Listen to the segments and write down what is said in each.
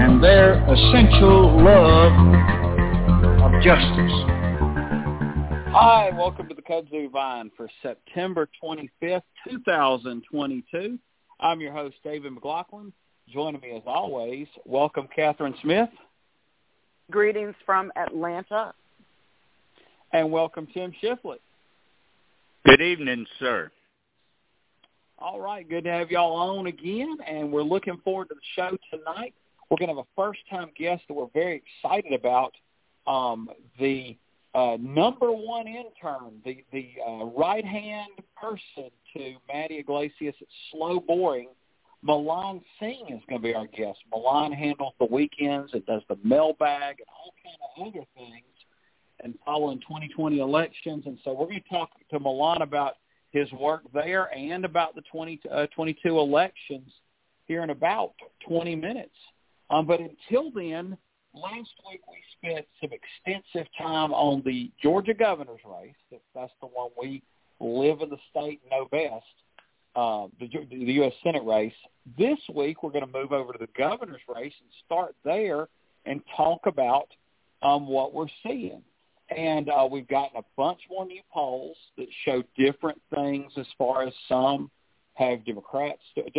and their essential love of justice. Hi, welcome to the Kudzu Vine for September 25th, 2022. I'm your host, David McLaughlin. Joining me as always, welcome Catherine Smith. Greetings from Atlanta. And welcome Tim Shiflett. Good evening, sir. All right, good to have y'all on again, and we're looking forward to the show tonight. We're going to have a first-time guest that we're very excited about, the number one intern, the right-hand person to Matty Iglesias at Slow Boring. Milan Singh is going to be our guest. Milan handles the weekends and does the mailbag and all kinds of other things and following 2020 elections. And so we're going to talk to Milan about his work there and about the 2022 elections here in about 20 minutes. But until then, last week we spent some extensive time on the Georgia governor's race. That's the one we live in the state and know best, the U.S. Senate race. This week we're going to move over to the governor's race and start there and talk about what we're seeing. And we've gotten a bunch more new polls that show different things as far as some have Democrats doing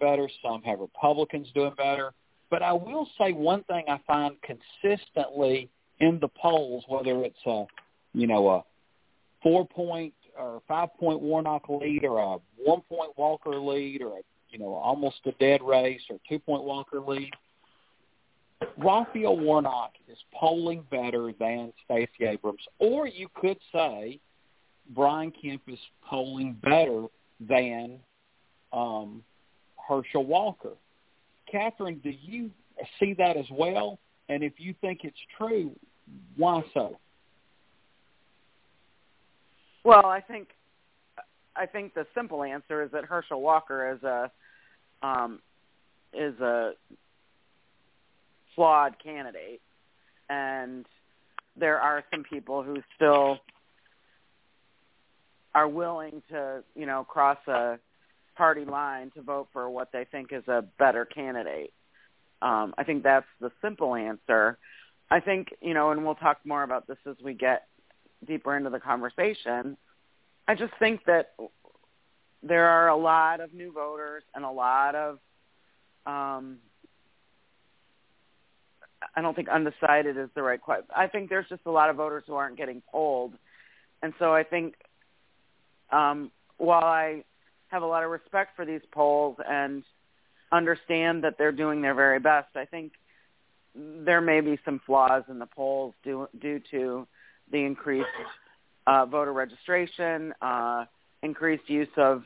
better, some have Republicans doing better. But I will say one thing I find consistently in the polls, whether it's a 4-point or 5-point Warnock lead, or a 1-point Walker lead, or almost a dead race, or 2-point Walker lead, Raphael Warnock is polling better than Stacey Abrams, or you could say Brian Kemp is polling better than Herschel Walker. Catherine, do you see that as well? And if you think it's true, why so? Well, I think the simple answer is that Herschel Walker is a flawed candidate, and there are some people who still are willing to cross a party line to vote for what they think is a better candidate. I think that's the simple answer. I think, and we'll talk more about this as we get deeper into the conversation, I just think that there are a lot of new voters and a lot of, I don't think undecided is the right question. I think there's just a lot of voters who aren't getting polled. And so I think while I have a lot of respect for these polls and understand that they're doing their very best, I think there may be some flaws in the polls due to the increased voter registration, increased use of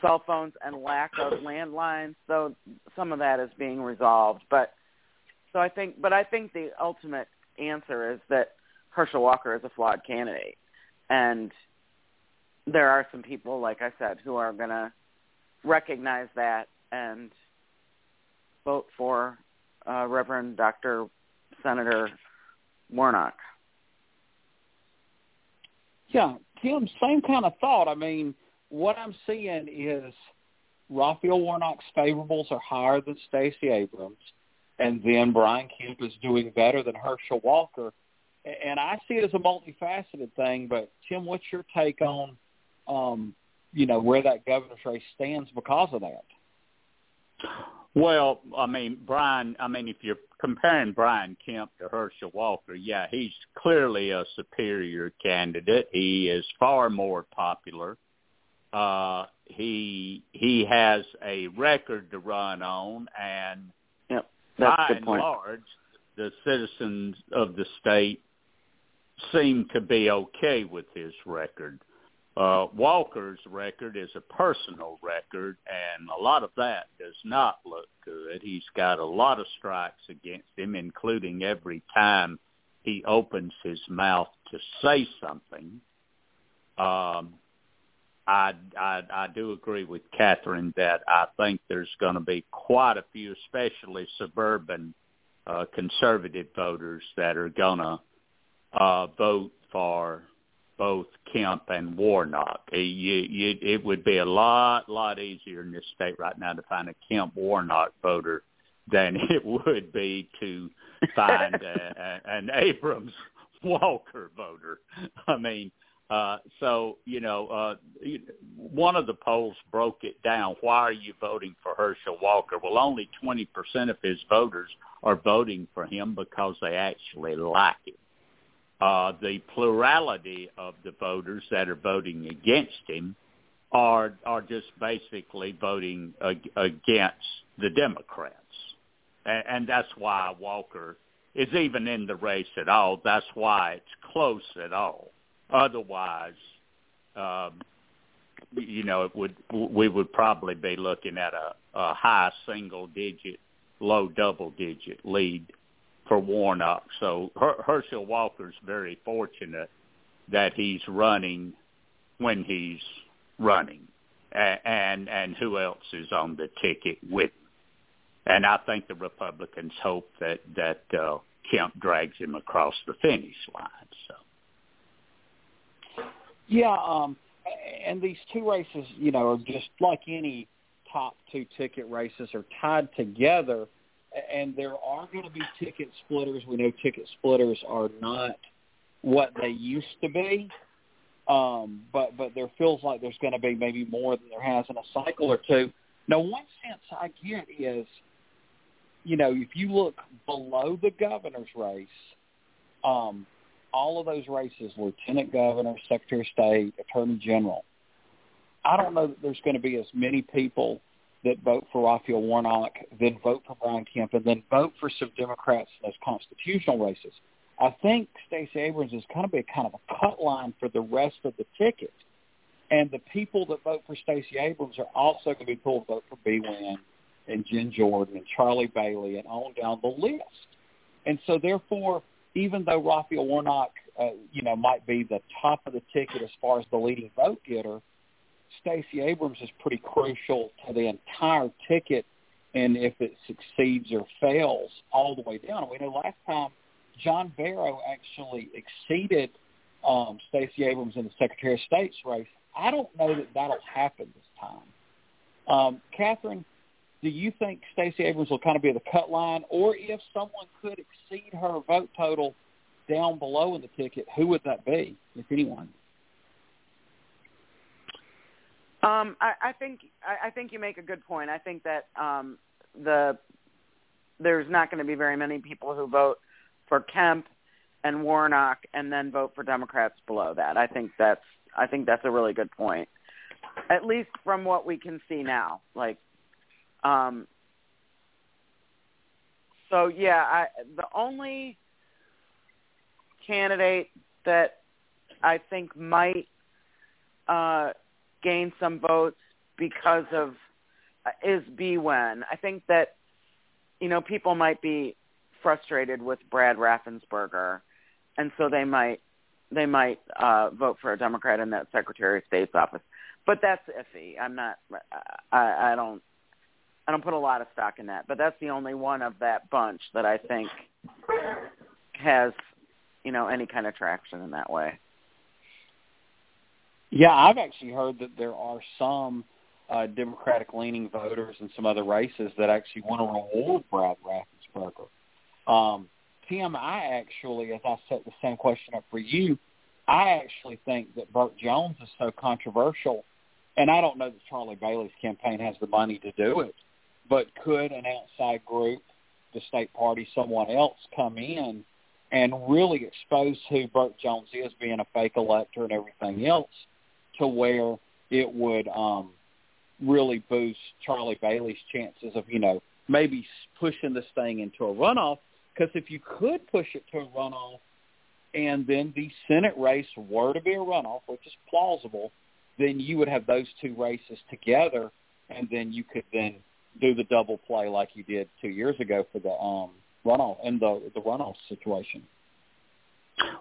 cell phones, and lack of landlines. So some of that is being resolved. But I think the ultimate answer is that Herschel Walker is a flawed candidate, and there are some people, like I said, who are going to recognize that and vote for Reverend Dr. Senator Warnock. Yeah, Tim, same kind of thought. I mean, what I'm seeing is Raphael Warnock's favorables are higher than Stacey Abrams, and then Brian Kemp is doing better than Herschel Walker. And I see it as a multifaceted thing, but Tim, what's your take on where that governor's race stands because of that? Well, I mean, if you're comparing Brian Kemp to Herschel Walker, yeah, he's clearly a superior candidate. He is far more popular. He has a record to run on, and yep, by and large, the citizens of the state seem to be okay with his record. Walker's record is a personal record, and a lot of that does not look good. He's got a lot of strikes against him, including every time he opens his mouth to say something. I do agree with Catherine that I think there's going to be quite a few, especially suburban conservative voters, that are going to vote for both Kemp and Warnock. It would be a lot easier in this state right now to find a Kemp-Warnock voter than it would be to find an Abrams-Walker voter. I mean, one of the polls broke it down. Why are you voting for Herschel Walker? Well, only 20% of his voters are voting for him because they actually like him. The plurality of the voters that are voting against him are just basically voting against the Democrats. And that's why Walker is even in the race at all. That's why it's close at all. Otherwise, we would probably be looking at a high single-digit, low double-digit lead for Warnock. So Herschel Walker's very fortunate that he's running when he's running, and who else is on the ticket with him. And I think the Republicans hope that Kemp drags him across the finish line. So. Yeah, and these two races, are just like any top two ticket races, are tied together, and there are going to be ticket splitters. We know ticket splitters are not what they used to be, but there feels like there's going to be maybe more than there has in a cycle or two. Now, one sense I get is, if you look below the governor's race, all of those races, lieutenant governor, secretary of state, attorney general, I don't know that there's going to be as many people that vote for Raphael Warnock, then vote for Brian Kemp, and then vote for some Democrats in those constitutional races. I think Stacey Abrams is going to be kind of a cut line for the rest of the ticket. And the people that vote for Stacey Abrams are also going to be pulled to vote for B. Wynn and Jen Jordan and Charlie Bailey and on down the list. And so, therefore, even though Raphael Warnock, might be the top of the ticket as far as the leading vote-getter, Stacey Abrams is pretty crucial to the entire ticket, and if it succeeds or fails, all the way down. We know last time John Barrow actually exceeded Stacey Abrams in the Secretary of State's race. I don't know that that'll happen this time. Catherine, do you think Stacey Abrams will kind of be the cut line, or if someone could exceed her vote total down below in the ticket, who would that be, if anyone? I think you make a good point. I think that there's not going to be very many people who vote for Kemp and Warnock and then vote for Democrats below that. I think that's a really good point, at least from what we can see now. The only candidate that I think might gain some votes because of is B. Wynn. I think that, people might be frustrated with Brad Raffensperger, and so they might vote for a Democrat in that Secretary of State's office. But that's iffy. I don't put a lot of stock in that, but that's the only one of that bunch that I think has, any kind of traction in that way. Yeah, I've actually heard that there are some Democratic-leaning voters in some other races that actually want to reward Brad Raffensperger. Tim, as I set the same question up for you, I actually think that Burt Jones is so controversial, and I don't know that Charlie Bailey's campaign has the money to do it, but could an outside group, the state party, someone else come in and really expose who Burt Jones is, being a fake elector and everything else, to where it would really boost Charlie Bailey's chances of, maybe pushing this thing into a runoff? Because if you could push it to a runoff and then the Senate race were to be a runoff, which is plausible, then you would have those two races together, and then you could then do the double play like you did 2 years ago for the runoff and the runoff situation.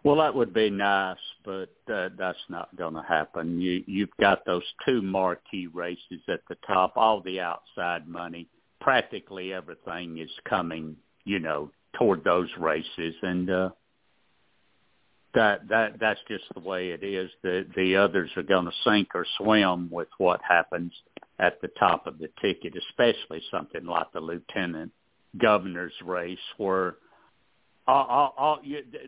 Well, that would be nice, but that's not going to happen. You've got those two marquee races at the top. All the outside money, practically everything is coming, you know, toward those races, and that's just the way it is. The others are going to sink or swim with what happens at the top of the ticket, especially something like the lieutenant governor's race, where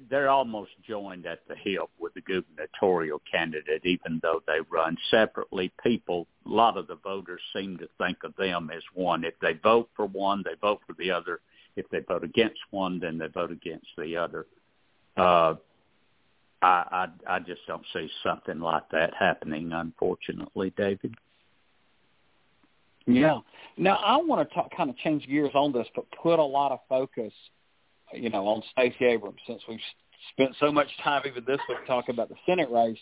they're almost joined at the hip with the gubernatorial candidate, even though they run separately. People, a lot of the voters seem to think of them as one. If they vote for one, they vote for the other. If they vote against one, then they vote against the other. I just don't see something like that happening, unfortunately, David. Yeah. Now, I want to kind of change gears on this, but put a lot of focus, you know, on Stacey Abrams, since we've spent so much time even this week talking about the Senate race,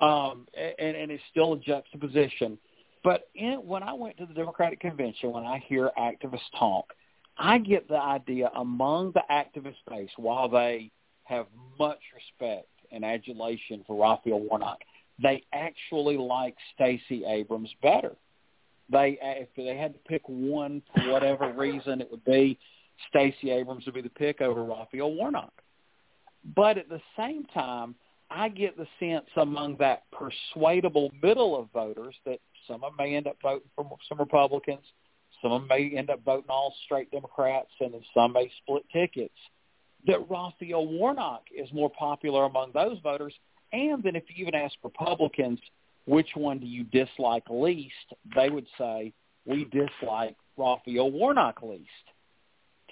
and it's still a juxtaposition. But when I went to the Democratic Convention, when I hear activists talk, I get the idea among the activist base, while they have much respect and adulation for Raphael Warnock, they actually like Stacey Abrams better. If they had to pick one for whatever reason, it would be Stacey Abrams would be the pick over Raphael Warnock. But at the same time, I get the sense among that persuadable middle of voters that some of them may end up voting for some Republicans, some of them may end up voting all straight Democrats, and then some may split tickets, that Raphael Warnock is more popular among those voters. And then if you even ask Republicans, which one do you dislike least, they would say, we dislike Raphael Warnock least.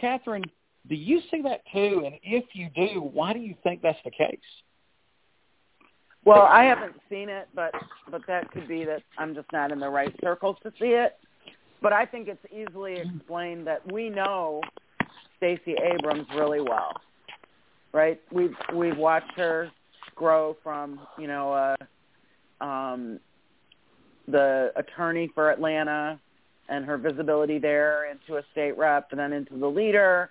Catherine, do you see that too? And if you do, why do you think that's the case? Well, I haven't seen it, but that could be that I'm just not in the right circles to see it. But I think it's easily explained that we know Stacey Abrams really well, right? We've watched her grow from, you know, the attorney for Atlanta and her visibility there into a state rep, and then into the leader,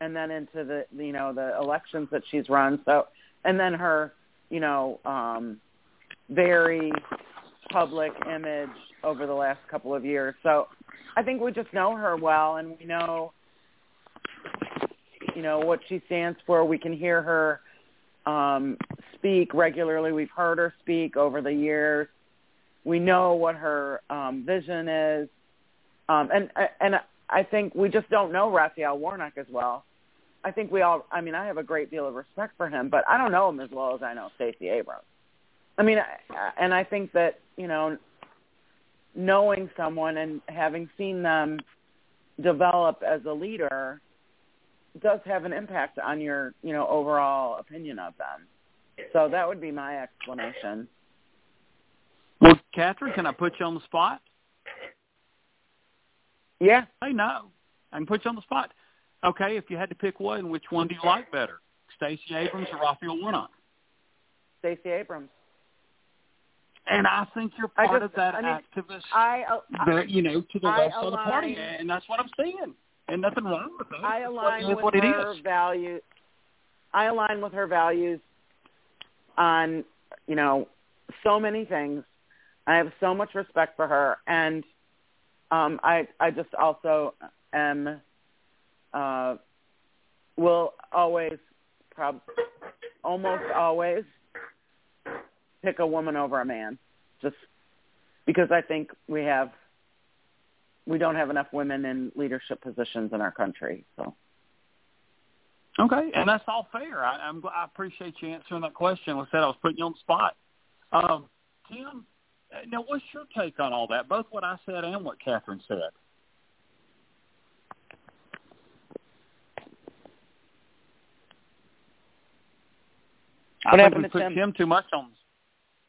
and then into the you know, the elections that she's run. So, and then her, you know, very public image over the last couple of years. So I think we just know her well, and we know, you know, what she stands for. We can hear her speak regularly. We've heard her speak over the years. We know what her vision is. And I think we just don't know Raphael Warnock as well. I think we all, I mean, I have a great deal of respect for him, but I don't know him as well as I know Stacey Abrams. I mean, and I think that, you know, knowing someone and having seen them develop as a leader does have an impact on your, you know, overall opinion of them. So that would be my explanation. Well, Catherine, can I put you on the spot? Yeah. Hey, no. I can put you on the spot. Okay, if you had to pick one, which one do you like better? Stacey Abrams or Raphael Warnock? Stacey Abrams. And I think you're part of that activist, you know, to the left of the party, and that's what I'm seeing. And nothing wrong with that. I align with her values. I align with her values on, you know, so many things. I have so much respect for her, and I just also am will always, almost always, pick a woman over a man, just because I think we don't have enough women in leadership positions in our country. So. Okay, and that's all fair. I appreciate you answering that question. Like I said, I was putting you on the spot. Tim, now, what's your take on all that, both what I said and what Catherine said? I think we put Tim too much on the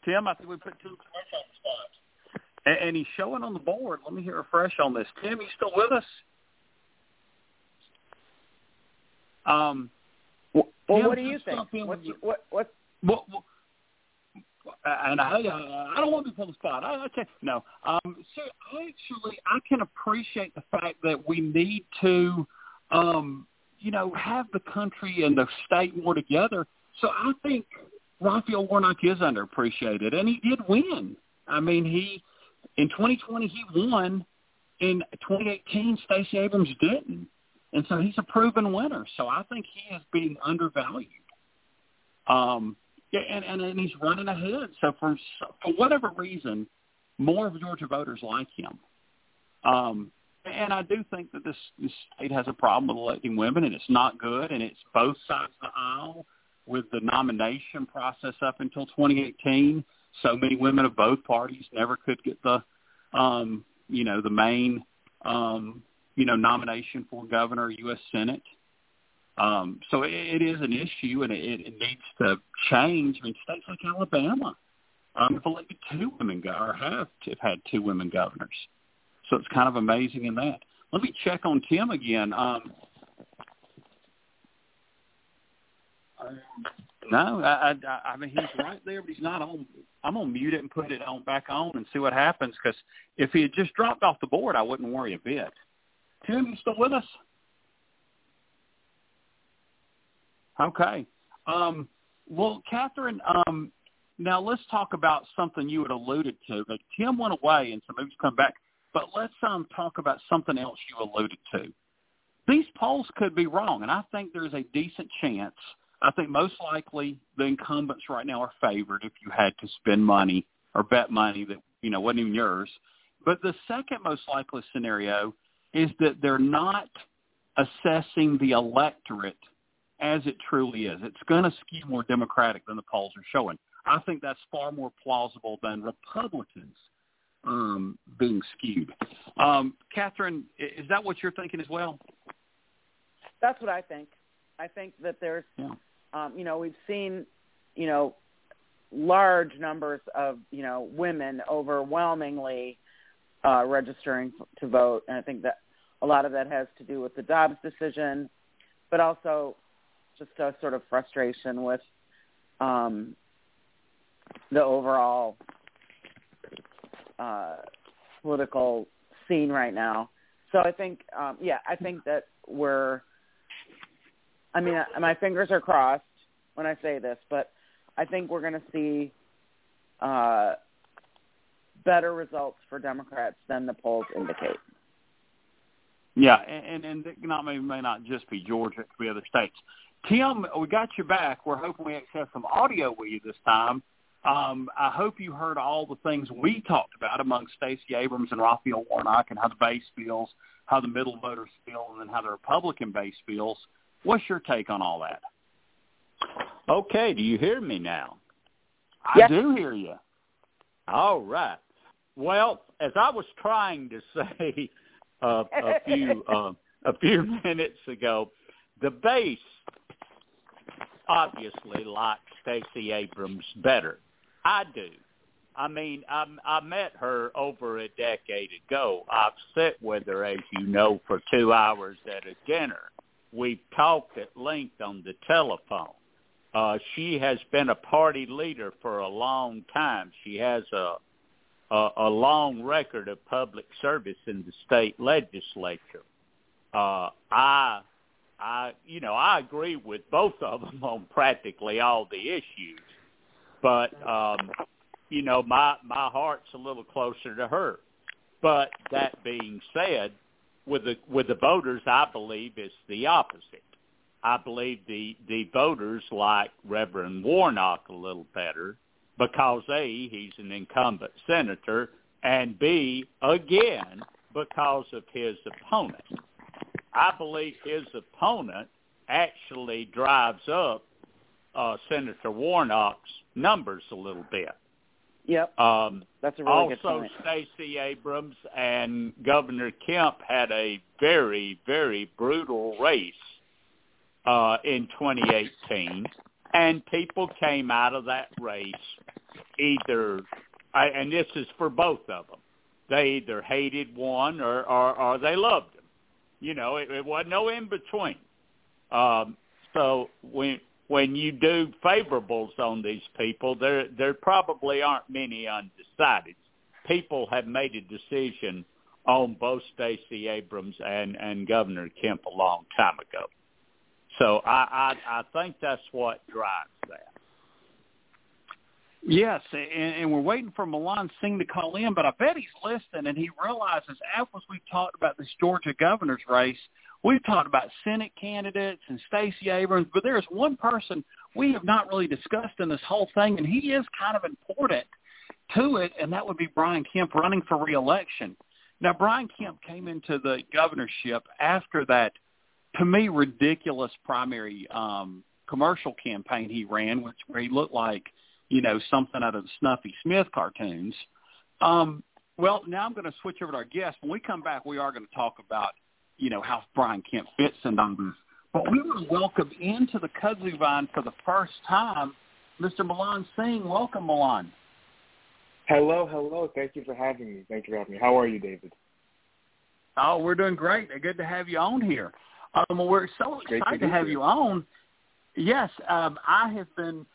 spot. And he's showing on the board. Let me hear a fresh on this. Tim, you still with us? Well, Tim, what do you think? What's and I don't want to be put on the spot. So actually, I can appreciate the fact that we need to, have the country and the state more together. So I think Raphael Warnock is underappreciated, and he did win. I mean, in 2020 he won. In 2018, Stacey Abrams didn't, and so he's a proven winner. So I think he is being undervalued. And he's running ahead. So for whatever reason, more of Georgia voters like him. And I do think that this state has a problem with electing women, and it's not good, and it's both sides of the aisle with the nomination process up until 2018. So many women of both parties never could get the main, nomination for governor, U.S. Senate. So it is an issue, and it needs to change. I mean, states like Alabama have elected two women, or have had two women governors. So it's kind of amazing in that. Let me check on Tim again. No, I mean, he's right there, but he's not on. I'm going to mute it and put it back on and see what happens, because if he had just dropped off the board, I wouldn't worry a bit. Tim, you still with us? Okay. Well, Catherine, now let's talk about something you had alluded to. But Tim went away and so maybe he's come back. But let's talk about something else you alluded to. These polls could be wrong, and I think there's a decent chance. I think most likely the incumbents right now are favored if you had to spend money or bet money that, wasn't even yours. But the second most likely scenario is that they're not assessing the electorate as it truly is. It's going to skew more Democratic than the polls are showing. I think that's far more plausible than Republicans being skewed. Catherine, is that what you're thinking as well? That's what I think. I think that there's, we've seen, large numbers of, women overwhelmingly registering to vote. And I think that a lot of that has to do with the Dobbs decision, but also just a sort of frustration with the overall political scene right now. So I think, I think that my fingers are crossed when I say this, but I think we're going to see better results for Democrats than the polls indicate. Yeah, and it may not just be Georgia, it could be other states. Tim, we got you back. We're hoping we have some audio with you this time. I hope you heard all the things we talked about among Stacey Abrams and Raphael Warnock and how the base feels, how the middle voters feel, and then how the Republican base feels. What's your take on all that? Okay, do you hear me now? Yes. I do hear you. All right. Well, as I was trying to say a few minutes ago, the base obviously likes Stacey Abrams better. I do. I mean, I met her over a decade ago. I've sat with her, as you know, for 2 hours at a dinner. We've talked at length on the telephone. She has been a party leader for a long time. She has a long record of public service in the state legislature. I agree with both of them on practically all the issues, but my heart's a little closer to her. But that being said, with the voters, I believe it's the opposite. I believe the voters like Reverend Warnock a little better because A, he's an incumbent senator, and B, again, because of his opponent. I believe his opponent actually drives up Senator Warnock's numbers a little bit. Yep. That's a really good point. Also, Stacey Abrams and Governor Kemp had a very, very brutal race in 2018, and people came out of that race either, and this is for both of them, they either hated one or they loved him. It was no in between. So when when you do favorables on these people, there probably aren't many undecideds. People have made a decision on both Stacey Abrams and Governor Kemp a long time ago. So I think that's what drives that. Yes, and we're waiting for Milan Singh to call in, but I bet he's listening, and he realizes after we've talked about this Georgia governor's race, we've talked about Senate candidates and Stacey Abrams, but there's one person we have not really discussed in this whole thing, and he is kind of important to it, and that would be Brian Kemp running for re-election. Now, Brian Kemp came into the governorship after that, to me, ridiculous primary commercial campaign he ran, which where he looked like, you know, something out of the Snuffy Smith cartoons. Well, now I'm going to switch over to our guest. When we come back, we are going to talk about, you know, how Brian Kemp fits in on this. But we were welcomed into the Kudzu Vine for the first time, Mr. Milan Singh. Welcome, Milan. Hello. Thank you for having me. How are you, David? Oh, we're doing great. Good to have you on here. Well, we're so excited to have you on. Yes, I have been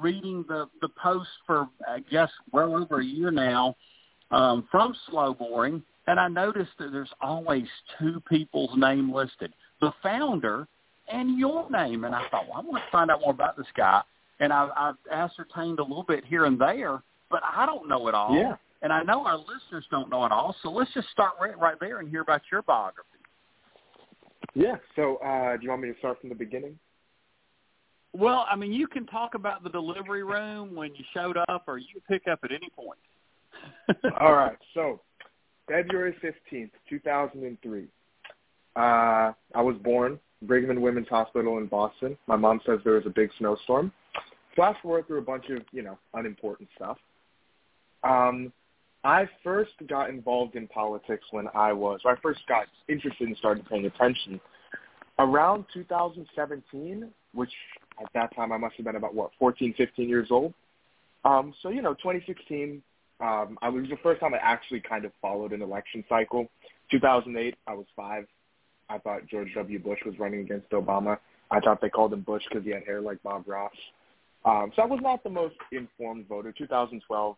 reading the post for, I guess, well over a year now from Slow Boring, and I noticed that there's always two people's name listed, the founder and your name. And I thought, well, I want to find out more about this guy. And I've ascertained a little bit here and there, but I don't know it all. Yeah. And I know our listeners don't know it all. So let's just start right there and hear about your biography. Yeah, so do you want me to start from the beginning? Well, I mean, you can talk about the delivery room when you showed up, or you can pick up at any point. All right, so February 15th, 2003, I was born, Brigham and Women's Hospital in Boston. My mom says there was a big snowstorm. Flash forward through a bunch of, you know, unimportant stuff. I first got involved in politics I first got interested and started paying attention around 2017, which at that time I must have been about, 14, 15 years old. So, you know, 2016, it was the first time I actually kind of followed an election cycle. 2008, I was 5. I thought George W. Bush was running against Obama. I thought they called him Bush because he had hair like Bob Ross. So I was not the most informed voter. 2012.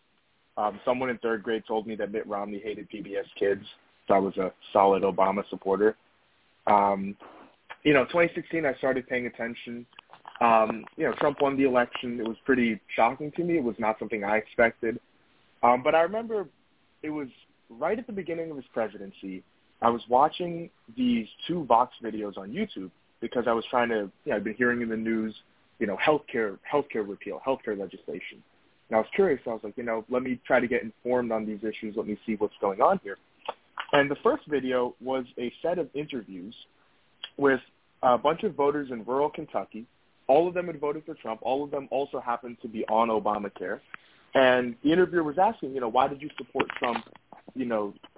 Someone in third grade told me that Mitt Romney hated PBS Kids, so I was a solid Obama supporter. 2016, I started paying attention. Trump won the election. It was pretty shocking to me. It was not something I expected. But I remember it was right at the beginning of his presidency. I was watching these two Vox videos on YouTube because I was trying to, I've been hearing in the news, healthcare repeal, healthcare legislation. And I was curious. I was like, let me try to get informed on these issues. Let me see what's going on here. And the first video was a set of interviews with a bunch of voters in rural Kentucky. All of them had voted for Trump. All of them also happened to be on Obamacare. And the interviewer was asking, why did you support Trump,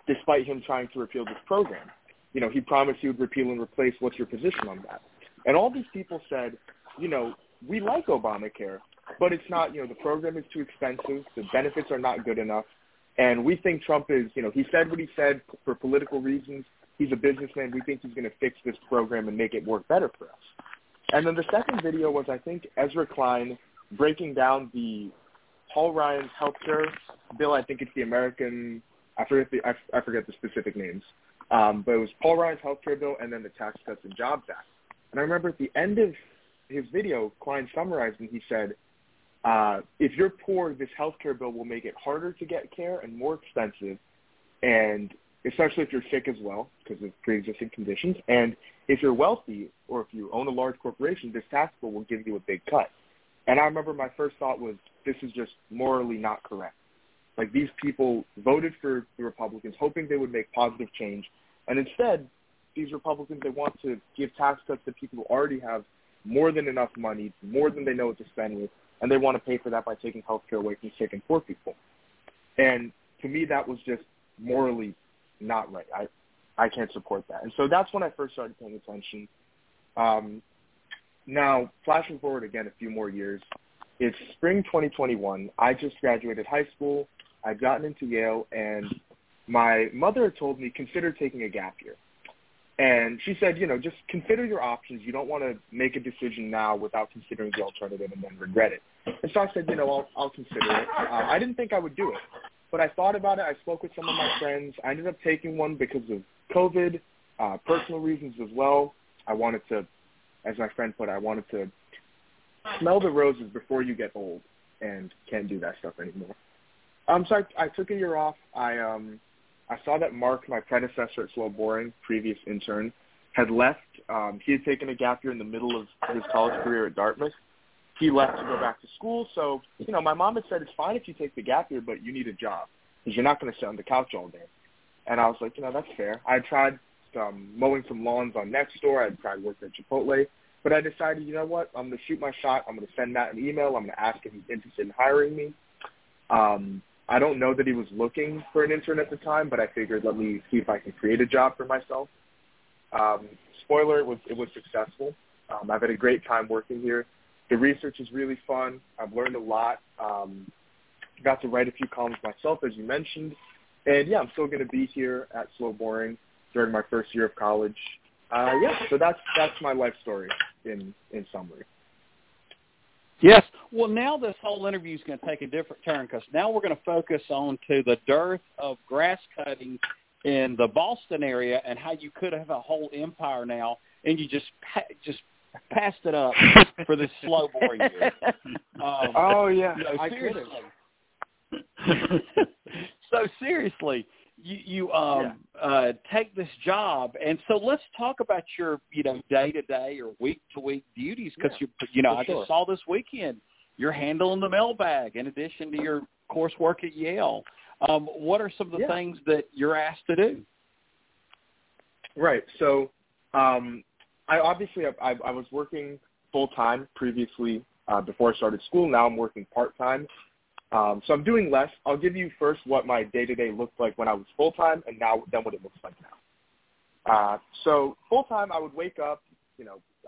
despite him trying to repeal this program? He promised he would repeal and replace. What's your position on that? And all these people said, we like Obamacare, but it's not, the program is too expensive, the benefits are not good enough, and we think Trump is, he said what he said for political reasons. He's a businessman. We think he's going to fix this program and make it work better for us. And then the second video was, I think, Ezra Klein breaking down the Paul Ryan's healthcare bill. I think it's the American – I forget the specific names. But it was Paul Ryan's healthcare bill and then the Tax Cuts and Jobs Act. And I remember at the end of his video, Klein summarized and he said, if you're poor, this healthcare bill will make it harder to get care and more expensive, and especially if you're sick as well because of pre-existing conditions. And if you're wealthy or if you own a large corporation, this tax bill will give you a big cut. And I remember my first thought was, this is just morally not correct. Like, these people voted for the Republicans hoping they would make positive change, and instead these Republicans, they want to give tax cuts to people who already have more than enough money, more than they know what to spend with. And they want to pay for that by taking health care away from sick and poor people. And to me, that was just morally not right. I can't support that. And so that's when I first started paying attention. Now, flashing forward again a few more years, it's spring 2021. I just graduated high school. I'd gotten into Yale, and my mother told me, consider taking a gap year. And she said, you know, just consider your options. You don't want to make a decision now without considering the alternative and then regret it. And so I said, you know, I'll consider it. I didn't think I would do it, but I thought about it. I spoke with some of my friends. I ended up taking one because of COVID, personal reasons as well. I wanted to, as my friend put it, I wanted to smell the roses before you get old and can't do that stuff anymore. So I took a year off. I saw that Mark, my predecessor at Slow Boring, previous intern, had left. He had taken a gap year in the middle of his college career at Dartmouth. He left to go back to school. So, you know, my mom had said, it's fine if you take the gap year, but you need a job because you're not going to sit on the couch all day. And I was like, you know, that's fair. I tried mowing some lawns on Nextdoor. I tried working at Chipotle. But I decided, you know what, I'm going to shoot my shot. I'm going to send Matt an email. I'm going to ask if he's interested in hiring me. I don't know that he was looking for an intern at the time, but I figured let me see if I can create a job for myself. Spoiler, it was successful. I've had a great time working here. The research is really fun. I've learned a lot. Got to write a few columns myself, as you mentioned. And, yeah, I'm still going to be here at Slow Boring during my first year of college. So that's my life story in summary. Yes. Well, now this whole interview is going to take a different turn because now we're going to focus on to the dearth of grass cutting in the Boston area and how you could have a whole empire now, and you just passed it up for this Slow Boring year. So seriously, you take this job, and so let's talk about your day to day or week to week duties because I just saw this weekend you're handling the mailbag in addition to your coursework at Yale. What are some of the things that you're asked to do? Right. So, I was working full time previously before I started school. Now I'm working part time. So I'm doing less. I'll give you first what my day-to-day looked like when I was full-time and now then what it looks like now. So full-time, I would wake up,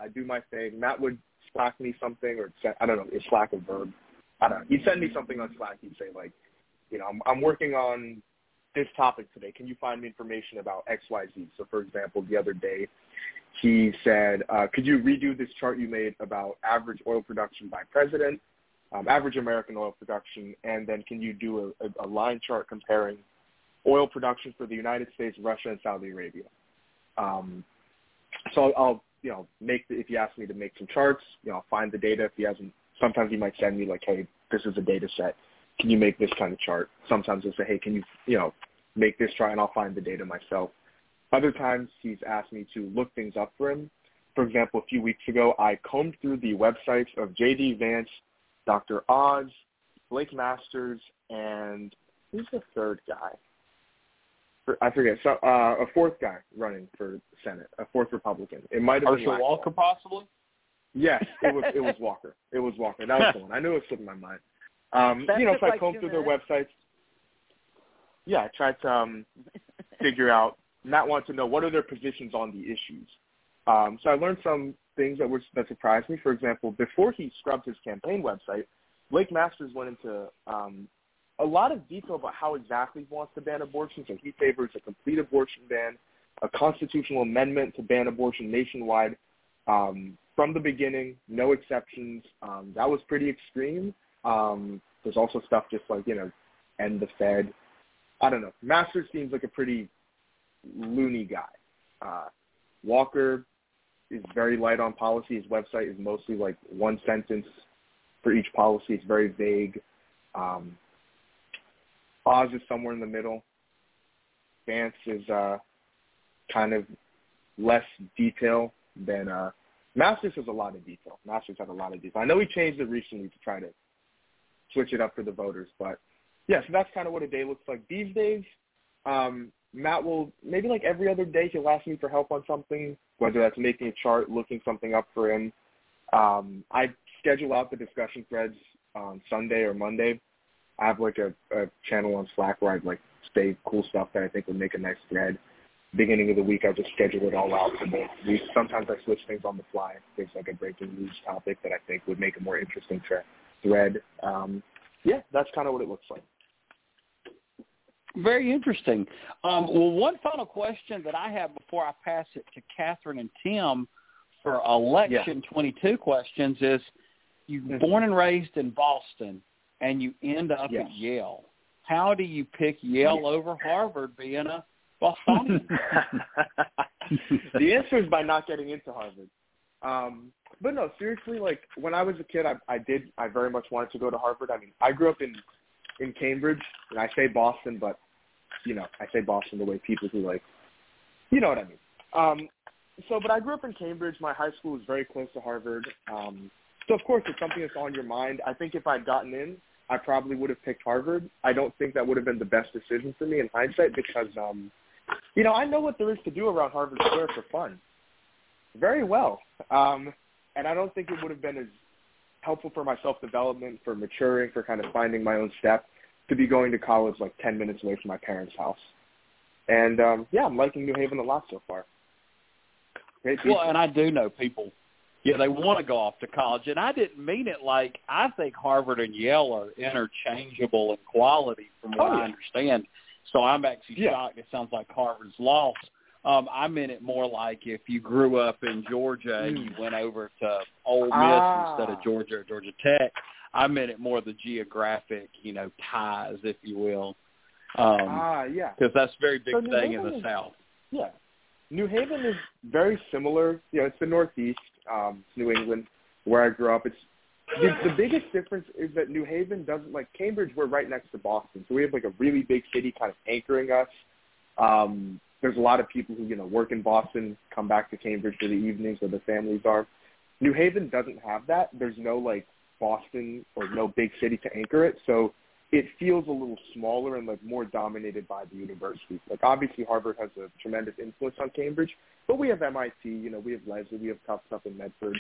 I do my thing. Matt would Slack me something or I don't know, is Slack a verb? I don't know. He'd send me something on Slack. He'd say I'm working on this topic today. Can you find me information about XYZ? So for example, the other day he said, could you redo this chart you made about average oil production by president? Average American oil production, and then can you do a line chart comparing oil production for the United States, Russia, and Saudi Arabia? So I'll, make if you ask me to make some charts, I'll find the data. If he hasn't, sometimes he might send me like, hey, this is a data set. Can you make this kind of chart? Sometimes he'll say, hey, can you, make this chart, and I'll find the data myself. Other times he's asked me to look things up for him. For example, a few weeks ago, I combed through the websites of J.D. Vance, Dr. Oz, Blake Masters, and who's the third guy? I forget. So a fourth guy running for Senate, a fourth Republican. It might have been Herschel Walker, possibly. Yes, it was Walker. It was Walker. That was the one. I knew it slipped my mind. So I combed through their websites. Yeah, I tried to figure out. Matt wants to know what are their positions on the issues. So I learned some things that surprised me. For example, before he scrubbed his campaign website, Blake Masters went into a lot of detail about how exactly he wants to ban abortion. So he favors a complete abortion ban, a constitutional amendment to ban abortion nationwide from the beginning, no exceptions. That was pretty extreme. There's also stuff just like, end the Fed. I don't know. Masters seems like a pretty loony guy. Walker is very light on policy. His website is mostly like one sentence for each policy. It's very vague. Oz is somewhere in the middle. Vance is kind of less detail than Masters has a lot of detail. Masters had a lot of detail. I know he changed it recently to try to switch it up for the voters, but yeah, so that's kind of what a day looks like these days. Matt will, maybe like every other day, he'll ask me for help on something, whether that's making a chart, looking something up for him. I schedule out the discussion threads on Sunday or Monday. I have like a channel on Slack where I'd like save cool stuff that I think would make a nice thread. Beginning of the week, I just schedule it all out for the week. Sometimes I switch things on the fly. There's like a breaking news topic that I think would make a more interesting thread. That's kind of what it looks like. Very interesting. Well, one final question that I have before I pass it to Catherine and Tim for election 22 questions is, you were born and raised in Boston, and you end up at Yale. How do you pick Yale over Harvard being a Bostonian? The answer is by not getting into Harvard. But no, seriously, like when I was a kid, I very much wanted to go to Harvard. I mean, I grew up in Cambridge, and I say Boston, but, you know, I say Boston the way people who, like, you know what I mean. But I grew up in Cambridge. My high school was very close to Harvard. So, of course, it's something that's on your mind. I think if I'd gotten in, I probably would have picked Harvard. I don't think that would have been the best decision for me in hindsight because, you know, I know what there is to do around Harvard Square for fun very well. And I don't think it would have been as helpful for my self-development, for maturing, for kind of finding my own step, to be going to college like 10 minutes away from my parents' house. And, I'm liking New Haven a lot so far. Well, and I do know people, they want to go off to college. And I didn't mean it like I think Harvard and Yale are interchangeable in quality from what I understand. So I'm actually shocked. It sounds like Harvard's lost. I meant it more like if you grew up in Georgia and you went over to Ole Miss instead of Georgia or Georgia Tech. I meant it more the geographic, ties, if you will. Because that's a very big thing in the South. Yeah. New Haven is very similar. You know, it's the Northeast, New England, where I grew up. It's the biggest difference is that New Haven doesn't, like Cambridge, we're right next to Boston. So we have like a really big city kind of anchoring us. There's a lot of people who, work in Boston, come back to Cambridge for the evenings where their families are. New Haven doesn't have that. There's no, Boston or no big city to anchor it. So it feels a little smaller and, more dominated by the university. Obviously, Harvard has a tremendous influence on Cambridge, but we have MIT, we have Lesley, we have Tufts up in Medford.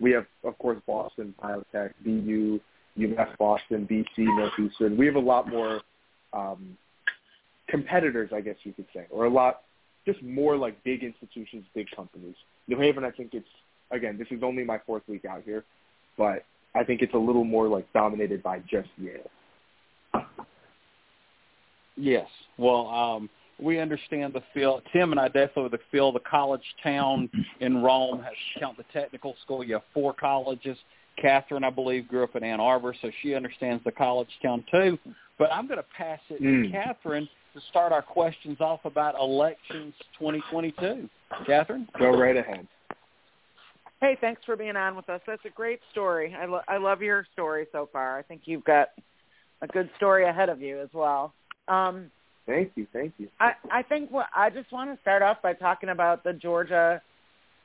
We have, of course, Boston, Biotech, BU, UMass Boston, BC, Northeastern. We have a lot more competitors, I guess you could say, or a lot just more big institutions, big companies. New Haven, I think it's, again, this is only my fourth week out here, but I think it's a little more dominated by just Yale. Yes. Well, we understand the feel. Tim and I definitely feel the college town in Rome has count the technical school. You have four colleges. Catherine, I believe, grew up in Ann Arbor, so she understands the college town too. But I'm going to pass it to Catherine to start our questions off about elections 2022. Catherine? Go right ahead. Hey, thanks for being on with us. That's a great story. I love your story so far. I think you've got a good story ahead of you as well. Thank you. I think I just want to start off by talking about the Georgia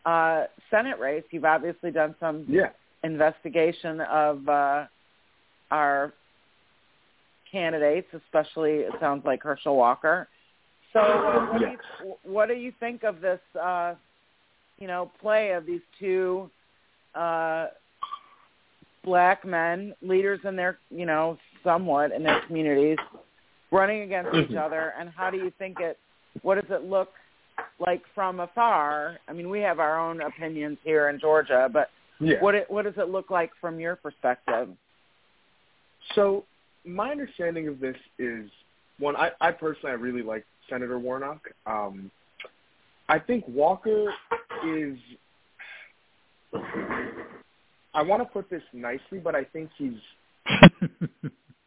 Senate race. You've obviously done some investigation of our candidates, especially it sounds like Herschel Walker. So what do you think of this, play of these two black men, leaders in their, somewhat in their communities, running against each other? And how do you think what does it look like from afar? I mean, we have our own opinions here in Georgia, but what does it look like from your perspective? So my understanding of this is, one, I personally, I really like Senator Warnock. I think Walker is, I want to put this nicely, but I think he's,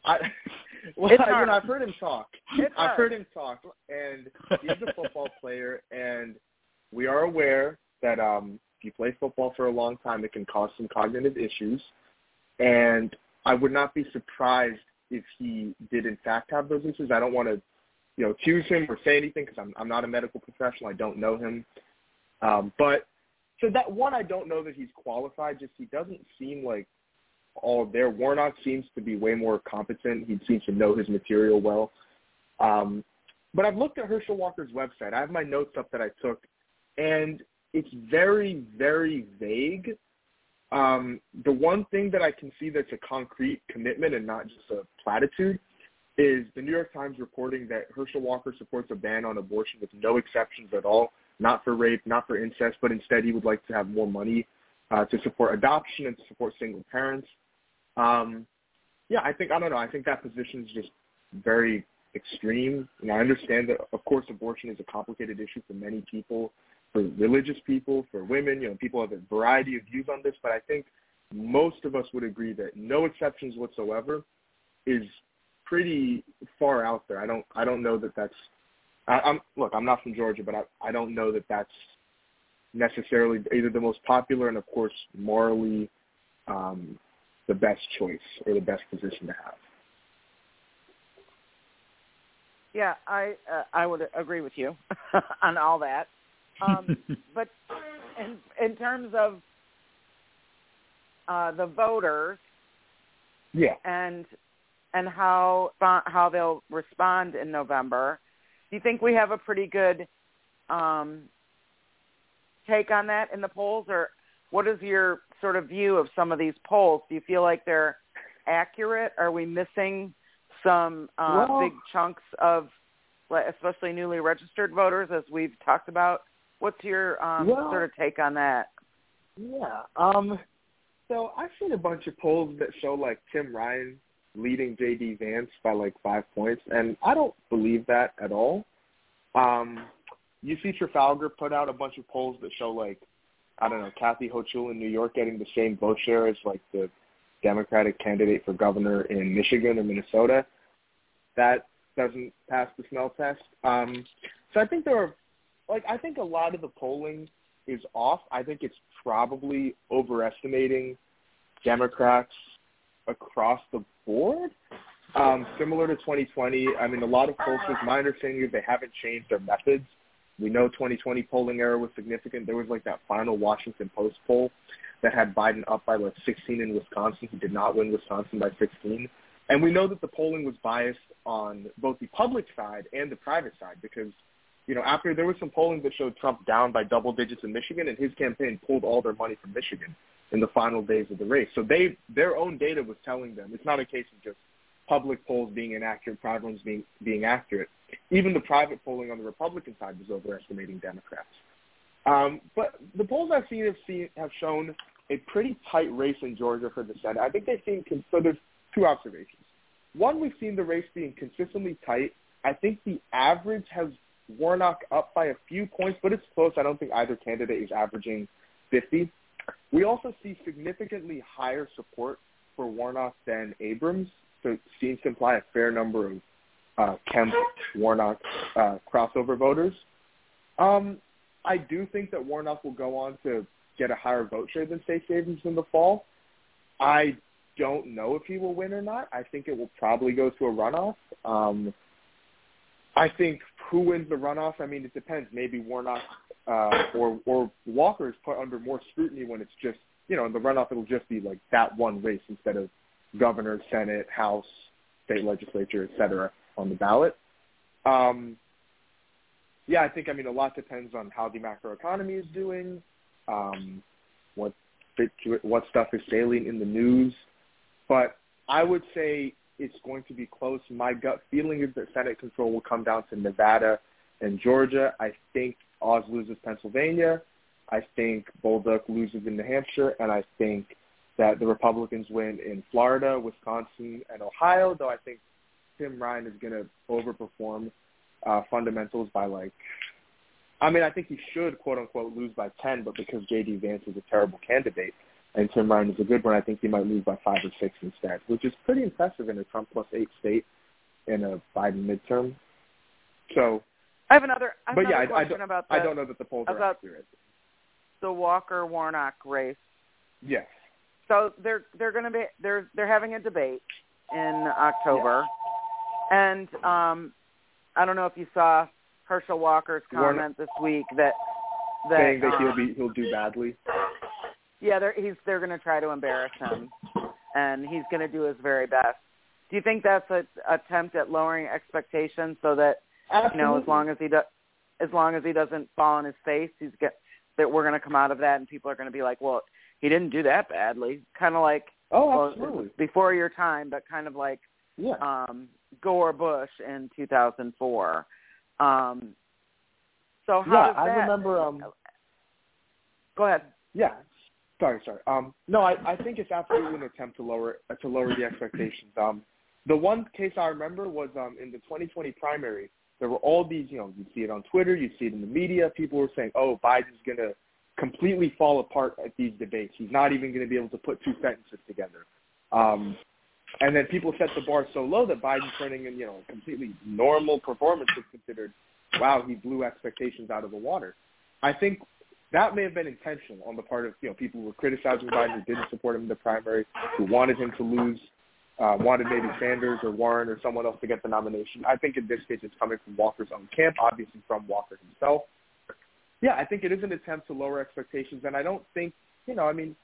I've heard him talk. I've heard him talk, and he's a football player, and we are aware that if you play football for a long time, it can cause some cognitive issues, and I would not be surprised if he did, in fact, have those issues. I don't want to, accuse him or say anything because I'm not a medical professional. I don't know him. But so that one, I don't know that he's qualified. Just he doesn't seem like all there. Warnock seems to be way more competent. He seems to know his material well. But I've looked at Herschel Walker's website. I have my notes up that I took, and it's very, very vague. The one thing that I can see that's a concrete commitment and not just a platitude is the New York Times reporting that Herschel Walker supports a ban on abortion with no exceptions at all, not for rape, not for incest, but instead he would like to have more money to support adoption and to support single parents. I think that position is just very extreme. And I understand that, of course, abortion is a complicated issue for many people, for religious people, for women. You know, people have a variety of views on this, but I think most of us would agree that no exceptions whatsoever is pretty far out there. I don't know that that's. I'm not from Georgia, but I don't know that that's necessarily either the most popular and, of course, morally the best choice or the best position to have. Yeah, I would agree with you on all that. But in terms of the voters, yeah, and how they'll respond in November, do you think we have a pretty good take on that in the polls? Or what is your sort of view of some of these polls? Do you feel like they're accurate? Are we missing some big chunks of, especially newly registered voters, as we've talked about? What's your sort of take on that? Yeah. So I've seen a bunch of polls that show, like, Tim Ryan leading J.D. Vance by, like, 5 points, and I don't believe that at all. UC Trafalgar put out a bunch of polls that show, like, I don't know, Kathy Hochul in New York getting the same vote share as, like, the Democratic candidate for governor in Michigan or Minnesota. That doesn't pass the smell test. So I think I think a lot of the polling is off. I think it's probably overestimating Democrats across the board. Similar to 2020, I mean, a lot of pollsters, my understanding is they haven't changed their methods. We know 2020 polling error was significant. There was, like, that final Washington Post poll that had Biden up by, like, 16 in Wisconsin. He did not win Wisconsin by 16. And we know that the polling was biased on both the public side and the private side because, you know, after there was some polling that showed Trump down by double digits in Michigan, and his campaign pulled all their money from Michigan in the final days of the race. So their own data was telling them it's not a case of just public polls being inaccurate, private ones being accurate. Even the private polling on the Republican side was overestimating Democrats. But the polls I've seen have shown a pretty tight race in Georgia for the Senate. I think they've seen – so there's two observations. One, we've seen the race being consistently tight. I think the average has Warnock up by a few points, but it's close. I don't think either candidate is averaging 50. We also see significantly higher support for Warnock than Abrams, so it seems to imply a fair number of Kemp-Warnock crossover voters. I do think that Warnock will go on to get a higher vote share than Stacey Abrams in the fall. I don't know if he will win or not. I think it will probably go to a runoff. I think who wins the runoff, I mean, it depends. Maybe Warnock or Walker is put under more scrutiny when it's just, you know, in the runoff it'll just be like that one race instead of governor, Senate, House, state legislature, et cetera, on the ballot. Yeah, I think, I mean, a lot depends on how the macroeconomy is doing, what stuff is salient in the news. But I would say it's going to be close. My gut feeling is that Senate control will come down to Nevada and Georgia. I think Oz loses Pennsylvania. I think Bolduc loses in New Hampshire. And I think that the Republicans win in Florida, Wisconsin, and Ohio, though I think Tim Ryan is going to overperform fundamentals by, like, I mean, I think he should, quote-unquote, lose by 10, but because J.D. Vance is a terrible candidate and Tim Ryan is a good one, I think he might lose by 5 or 6 instead, which is pretty impressive in a Trump plus 8 state in a Biden midterm. So I have another question about that. I don't know that the polls are accurate. The Walker-Warnock race. Yes. So they're going to be they're having a debate in October, yeah. And I don't know if you saw Herschel Walker's comment this week that saying that he'll do badly. Yeah, they're going to try to embarrass him, and he's going to do his very best. Do you think that's an attempt at lowering expectations so that Absolutely. You know, as long as he doesn't fall on his face, that we're going to come out of that and people are going to be like, well, he didn't do that badly, kind of like absolutely. Before your time, but kind of like yeah. Gore Bush in 2004. So how does that? Yeah, I remember. Go ahead. Yeah, sorry. No, I think it's absolutely an attempt to lower the expectations. The one case I remember was in the 2020 primary. There were all these, you know, you'd see it on Twitter, you'd see it in the media. People were saying, oh, Biden's going to completely fall apart at these debates. He's not even going to be able to put two sentences together. And then people set the bar so low that Biden turning in, you know, completely normal performance is considered, wow, he blew expectations out of the water. I think that may have been intentional on the part of, you know, people who were criticizing Biden, who didn't support him in the primary, who wanted him to lose, wanted maybe Sanders or Warren or someone else to get the nomination. I think in this case it's coming from Walker's own camp, obviously from Walker himself. Yeah, I think it is an attempt to lower expectations, and I don't think, you know, I mean,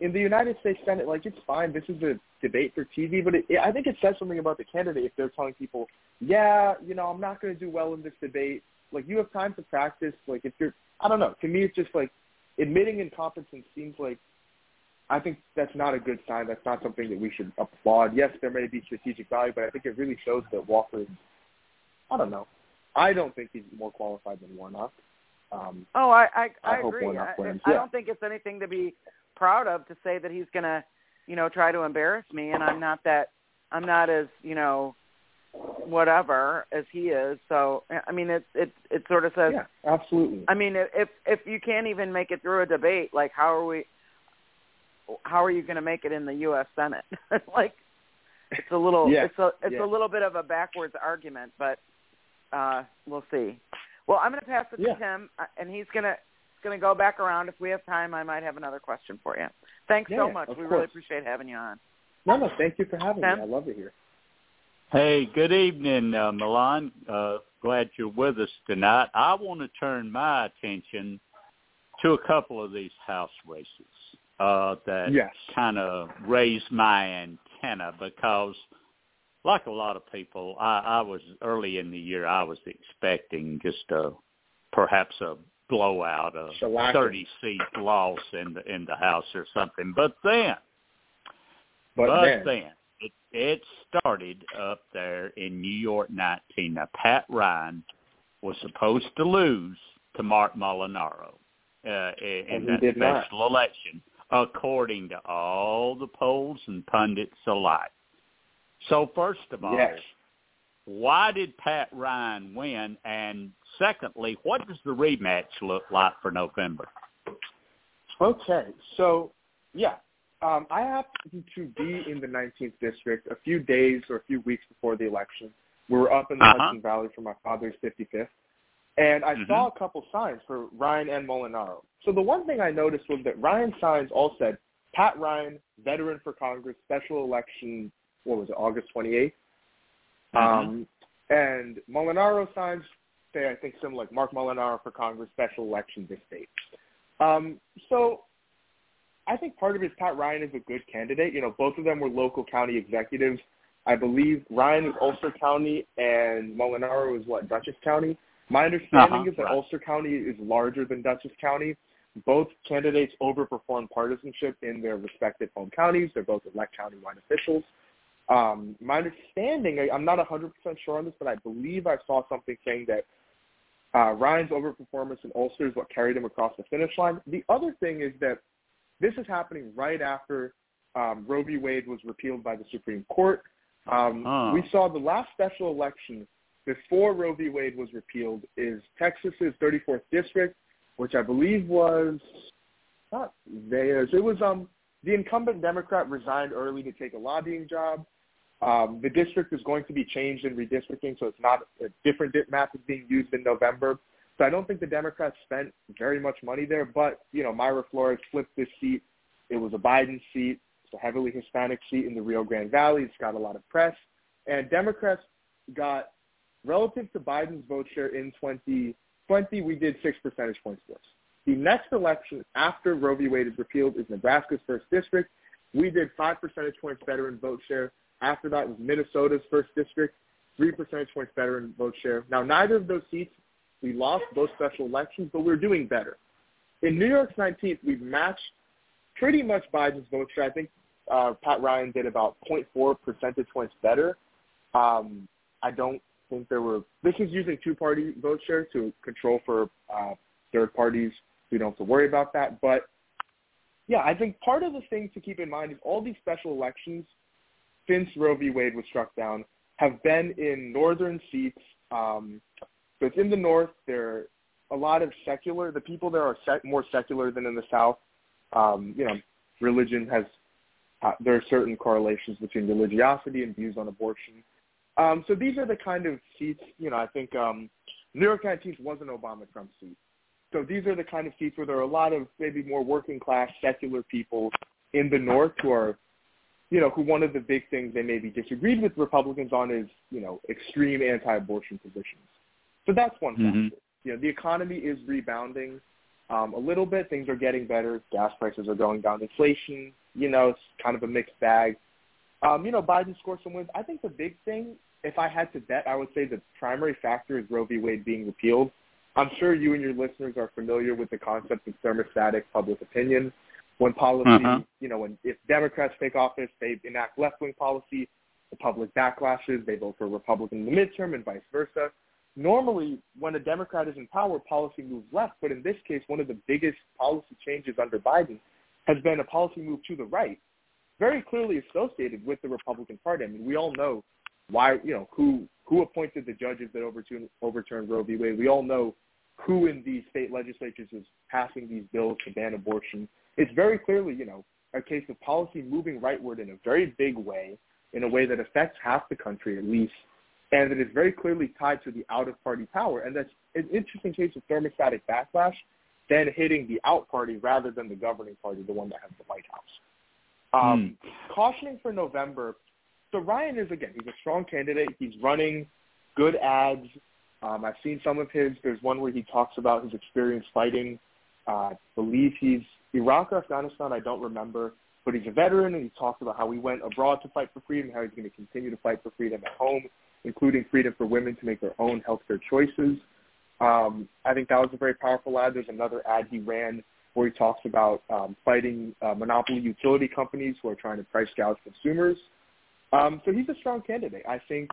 in the United States Senate, like, it's fine. This is a debate for TV, but I think it says something about the candidate if they're telling people, yeah, you know, I'm not going to do well in this debate. Like, you have time to practice. Like, if you're, I don't know. To me, it's just like admitting incompetence seems like, I think that's not a good sign. That's not something that we should applaud. Yes, there may be strategic value, but I think it really shows that Walker is, I don't know. I don't think he's more qualified than Warnock. I agree. I don't think it's anything to be proud of to say that he's going to, you know, try to embarrass me, and I'm not as, you know, whatever as he is. So, I mean, it sort of says, yeah, absolutely. I mean, if you can't even make it through a debate, like, how are you going to make it in the U.S. Senate? Like, it's a little, yeah, it's a little bit of a backwards argument, but we'll see. Well, I'm going to pass it to Tim, and he's going to go back around. If we have time, I might have another question for you. Thanks so much. We really appreciate having you on. No, thank you for having me. I love it here. Hey, good evening, Milan. Glad you're with us tonight. I want to turn my attention to a couple of these House races that kind of raised my antenna because, like a lot of people, I was early in the year. I was expecting just perhaps a blowout, a 30-seat loss in the House or something. But then it started up there in New York 19. Now, Pat Ryan was supposed to lose to Mark Molinaro in that special election, according to all the polls and pundits alike. So first of all, why did Pat Ryan win? And secondly, what does the rematch look like for November? Okay. So, I happened to be in the 19th district a few days or a few weeks before the election. We were up in the Hudson Valley for my father's 55th. And I saw a couple signs for Ryan and Molinaro. So the one thing I noticed was that Ryan's signs all said, Pat Ryan, veteran for Congress, special election, what was it, August 28th? And Molinaro signs say, I think, something like Mark Molinaro for Congress, special election this date. So I think part of it is Pat Ryan is a good candidate. You know, both of them were local county executives. I believe Ryan is Ulster County and Molinaro is, what, Dutchess County? My understanding is that Ulster County is larger than Dutchess County. Both candidates overperformed partisanship in their respective home counties. They're both elect county-wide officials. My understanding, I'm not 100% sure on this, but I believe I saw something saying that Ryan's overperformance in Ulster is what carried him across the finish line. The other thing is that this is happening right after Roe v. Wade was repealed by the Supreme Court. We saw the last special election before Roe v. Wade was repealed is Texas's 34th district, which I believe was not theirs. It was the incumbent Democrat resigned early to take a lobbying job. The district is going to be changed in redistricting, so it's not a different map is being used in November. So I don't think the Democrats spent very much money there. But, you know, Myra Flores flipped this seat. It was a Biden seat. It's a heavily Hispanic seat in the Rio Grande Valley. It's got a lot of press. And Democrats got, relative to Biden's vote share in 2020, we did 6 percentage points worse. The next election after Roe v. Wade is repealed is Nebraska's first district. We did 5 percentage points better in vote share. After that was Minnesota's first district, 3 percentage points better in vote share. Now, neither of those seats, we lost both special elections, but we're doing better. In New York's 19th, we've matched pretty much Biden's vote share. I think Pat Ryan did about 0.4 percentage points better. I don't think there were – this is using two-party vote share to control for third parties. We don't have to worry about that. But, yeah, I think part of the thing to keep in mind is all these special elections since Roe v. Wade was struck down have been in northern seats. So it's in the north. There are a lot of secular. The people there are more secular than in the south. Religion has there are certain correlations between religiosity and views on abortion. So these are the kind of seats, I think New York 19th was an Obama-Trump seat. So these are the kind of seats where there are a lot of maybe more working-class, secular people in the north who are, who one of the big things they maybe disagreed with Republicans on is, extreme anti-abortion positions. So that's one factor. The economy is rebounding a little bit. Things are getting better. Gas prices are going down. Inflation, it's kind of a mixed bag. Biden scored some wins. I think the big thing, if I had to bet, I would say the primary factor is Roe v. Wade being repealed. I'm sure you and your listeners are familiar with the concept of thermostatic public opinion. When policy, if Democrats take office, they enact left-wing policy, the public backlashes, they vote for a Republican in the midterm and vice versa. Normally, when a Democrat is in power, policy moves left. But in this case, one of the biggest policy changes under Biden has been a policy move to the right, very clearly associated with the Republican Party. I mean, we all know why, who appointed the judges that overturned Roe v. Wade. We all know who in these state legislatures is passing these bills to ban abortion. It's very clearly, a case of policy moving rightward in a very big way, in a way that affects half the country at least, and that is very clearly tied to the out-of-party power. And that's an interesting case of thermostatic backlash, then hitting the out-party rather than the governing party, the one that has the White House. Cautioning for November, so Ryan is, again, he's a strong candidate. He's running good ads. I've seen some of his. There's one where he talks about his experience fighting. I believe he's Iraq or Afghanistan, I don't remember. But he's a veteran, and he talks about how he went abroad to fight for freedom, how he's going to continue to fight for freedom at home, including freedom for women to make their own healthcare choices. I think that was a very powerful ad. There's another ad he ran where he talks about fighting monopoly utility companies who are trying to price gouge consumers. So he's a strong candidate. I think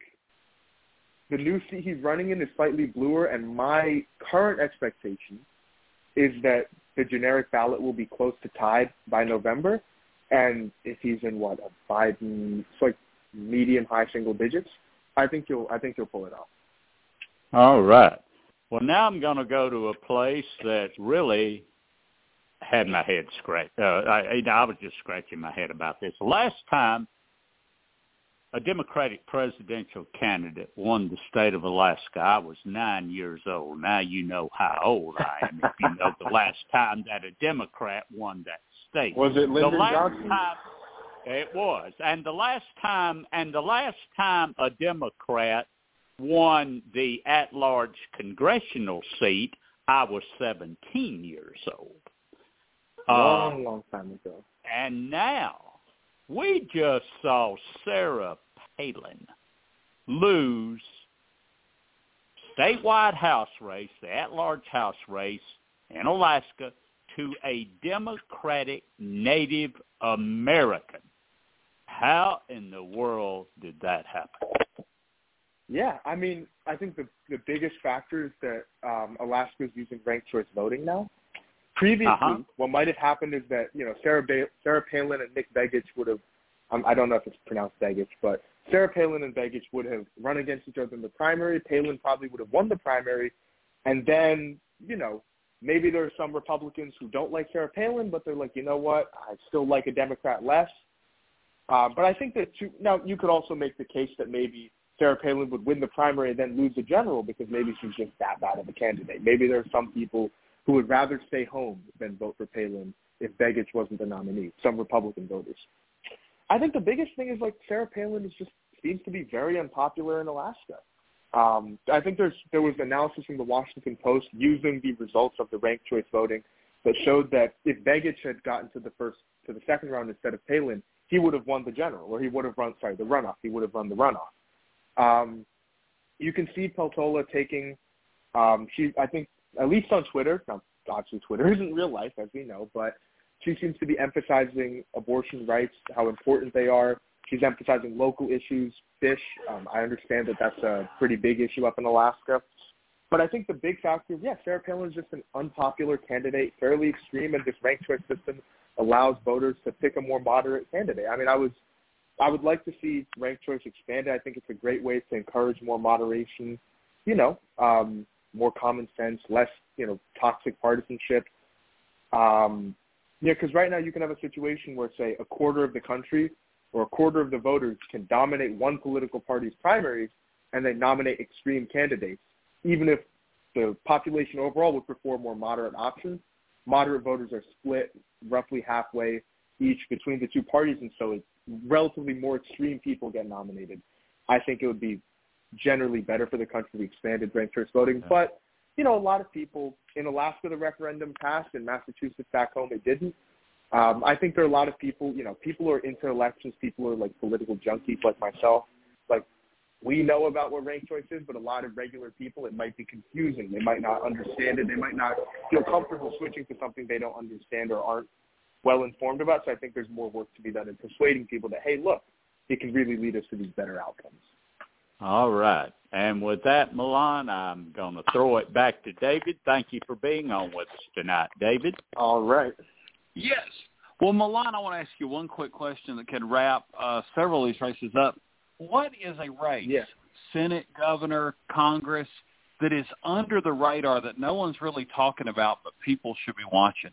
the new seat he's running in is slightly bluer, and my current expectation is that the generic ballot will be close to tied by November, and if he's in a Biden, it's like medium high single digits, I think he'll pull it off. All right. Well, now I'm going to go to a place that really had my head scratched. I was just scratching my head about this last time. A Democratic presidential candidate won the state of Alaska. I was 9 years old. Now you know how old I am if you know the last time that a Democrat won that state. Was it Lyndon Johnson? It was. And the last time a Democrat won the at-large congressional seat, I was 17 years old. Long time ago. And now, we just saw Sarah Palin lose statewide House race, the at-large House race in Alaska, to a Democratic Native American. How in the world did that happen? Yeah, I mean, I think the biggest factor is that Alaska is using ranked choice voting now. Previously, what might have happened is that, Sarah Palin and Nick Begich would have, I don't know if it's pronounced Begich, but Sarah Palin and Begich would have run against each other in the primary. Palin probably would have won the primary. And then, maybe there are some Republicans who don't like Sarah Palin, but they're like, you know what, I still like a Democrat less. But I think that, now you could also make the case that maybe Sarah Palin would win the primary and then lose the general because maybe she's just that bad of a candidate. Maybe there are some people who would rather stay home than vote for Palin if Begich wasn't the nominee, some Republican voters. I think the biggest thing is, Sarah Palin seems to be very unpopular in Alaska. I think there was analysis from the Washington Post using the results of the ranked choice voting that showed that if Begich had gotten to the second round instead of Palin, he would have won the general, or he would have run the runoff. You can see Peltola taking, I think, at least on Twitter. Now, obviously Twitter isn't real life, as we know, but she seems to be emphasizing abortion rights, how important they are. She's emphasizing local issues, fish. I understand that that's a pretty big issue up in Alaska. But I think the big factor is, Sarah Palin is just an unpopular candidate, fairly extreme, and this ranked choice system allows voters to pick a more moderate candidate. I mean, I was I would like to see ranked choice expanded. I think it's a great way to encourage more moderation, more common sense, less, toxic partisanship. Because right now you can have a situation where, say, a quarter of the country or a quarter of the voters can dominate one political party's primaries and they nominate extreme candidates, even if the population overall would prefer more moderate options. Moderate voters are split roughly halfway each between the two parties, and so it's relatively more extreme people get nominated. I think it would be generally better for the country to expand ranked choice voting. Yeah. But, a lot of people in Alaska, the referendum passed. In Massachusetts back home, it didn't. I think there are a lot of people, people who are into elections, people who are like political junkies like myself. Like, we know about what ranked choice is, but a lot of regular people, it might be confusing. They might not understand it. They might not feel comfortable switching to something they don't understand or aren't well informed about. So I think there's more work to be done in persuading people that, hey, look, it can really lead us to these better outcomes. All right. And with that, Milan, I'm going to throw it back to David. Thank you for being on with us tonight, David. All right. Yes. Well, Milan, I want to ask you one quick question that could wrap several of these races up. What is a race, Senate, governor, Congress, that is under the radar that no one's really talking about but people should be watching?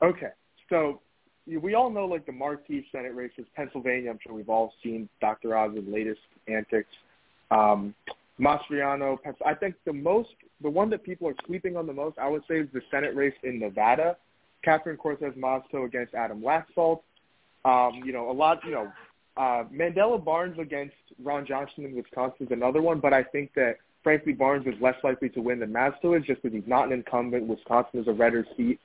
Okay. So we all know, the marquee Senate races, Pennsylvania. I'm sure we've all seen Dr. Oz's latest antics. Mastriano, I think the one that people are sleeping on the most, I would say, is the Senate race in Nevada. Catherine Cortez Masto against Adam Laxalt. Mandela Barnes against Ron Johnson in Wisconsin is another one, but I think that, frankly, Barnes is less likely to win than Masto is just because he's not an incumbent. Wisconsin is a redder seat.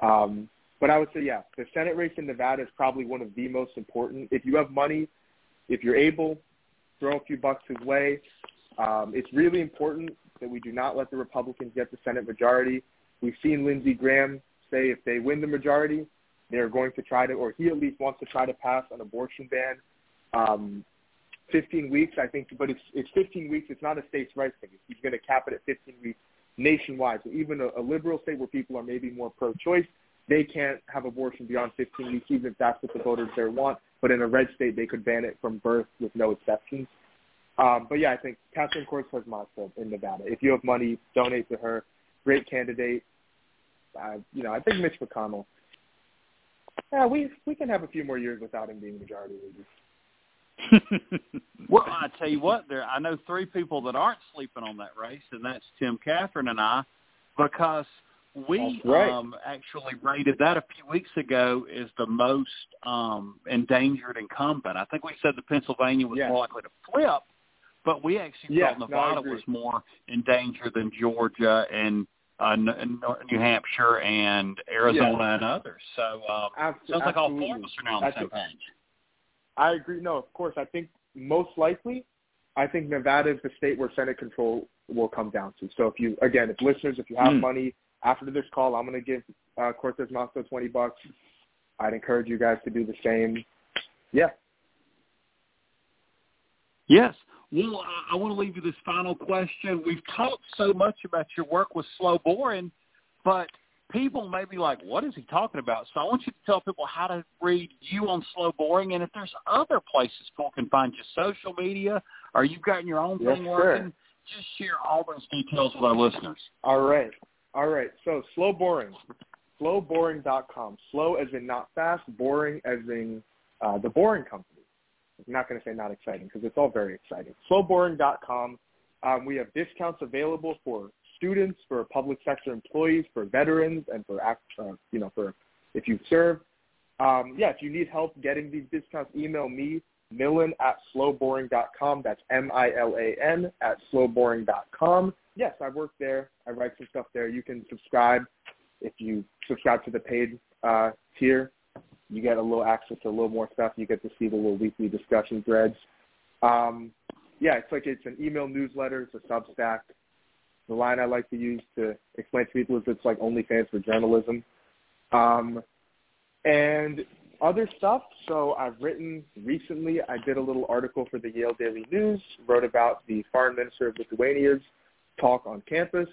But I would say, the Senate race in Nevada is probably one of the most important. If you have money, if you're able, throw a few bucks his way. It's really important that we do not let the Republicans get the Senate majority. We've seen Lindsey Graham say if they win the majority, they're going to try to, or he at least wants to try to pass an abortion ban. 15 weeks, I think, but it's 15 weeks. It's not a states' rights thing. He's going to cap it at 15 weeks nationwide. So even a liberal state where people are maybe more pro-choice, they can't have abortion beyond 15 weeks, even if that's what the voters there want. But in a red state, they could ban it from birth with no exceptions. I think Catherine Cortez Masto in Nevada. If you have money, donate to her. Great candidate. I think Mitch McConnell. Yeah, we can have a few more years without him being majority leader. Well, I tell you what, I know three people that aren't sleeping on that race, and that's Tim, Catherine, and I, because we actually rated that a few weeks ago as the most endangered incumbent. I think we said that Pennsylvania was more likely to flip, but we actually thought Nevada was more endangered than Georgia and New Hampshire and Arizona and others. So sounds like all four of us are now on the same page. I agree. No, of course. I think most likely, Nevada is the state where Senate control will come down to. So if listeners, if you have money, after this call, I'm going to give Cortez Masto $20. I'd encourage you guys to do the same. Yeah. Yes. Well, I want to leave you this final question. We've talked so much about your work with Slow Boring, but people may be like, what is he talking about? So I want you to tell people how to read you on Slow Boring, and if there's other places people can find you, social media, or you've gotten your own thing working, just share all those details with our listeners. All right. So Slow Boring, slowboring.com. Slow as in not fast, boring as in the boring company. I'm not going to say not exciting because it's all very exciting. Slowboring.com. We have discounts available for students, for public sector employees, for veterans, and for for if you serve. If you need help getting these discounts, email me, milan@slowboring.com. That's MILAN @slowboring.com. Yes, I work there. I write some stuff there. You can subscribe. If you subscribe to the paid tier, you get a little access to a little more stuff. You get to see the little weekly discussion threads. It's an email newsletter. It's a Substack. The line I like to use to explain to people is it's like OnlyFans for journalism. And other stuff, so I've written recently. I did a little article for the Yale Daily News, wrote about the foreign minister of Lithuania's talk on campus.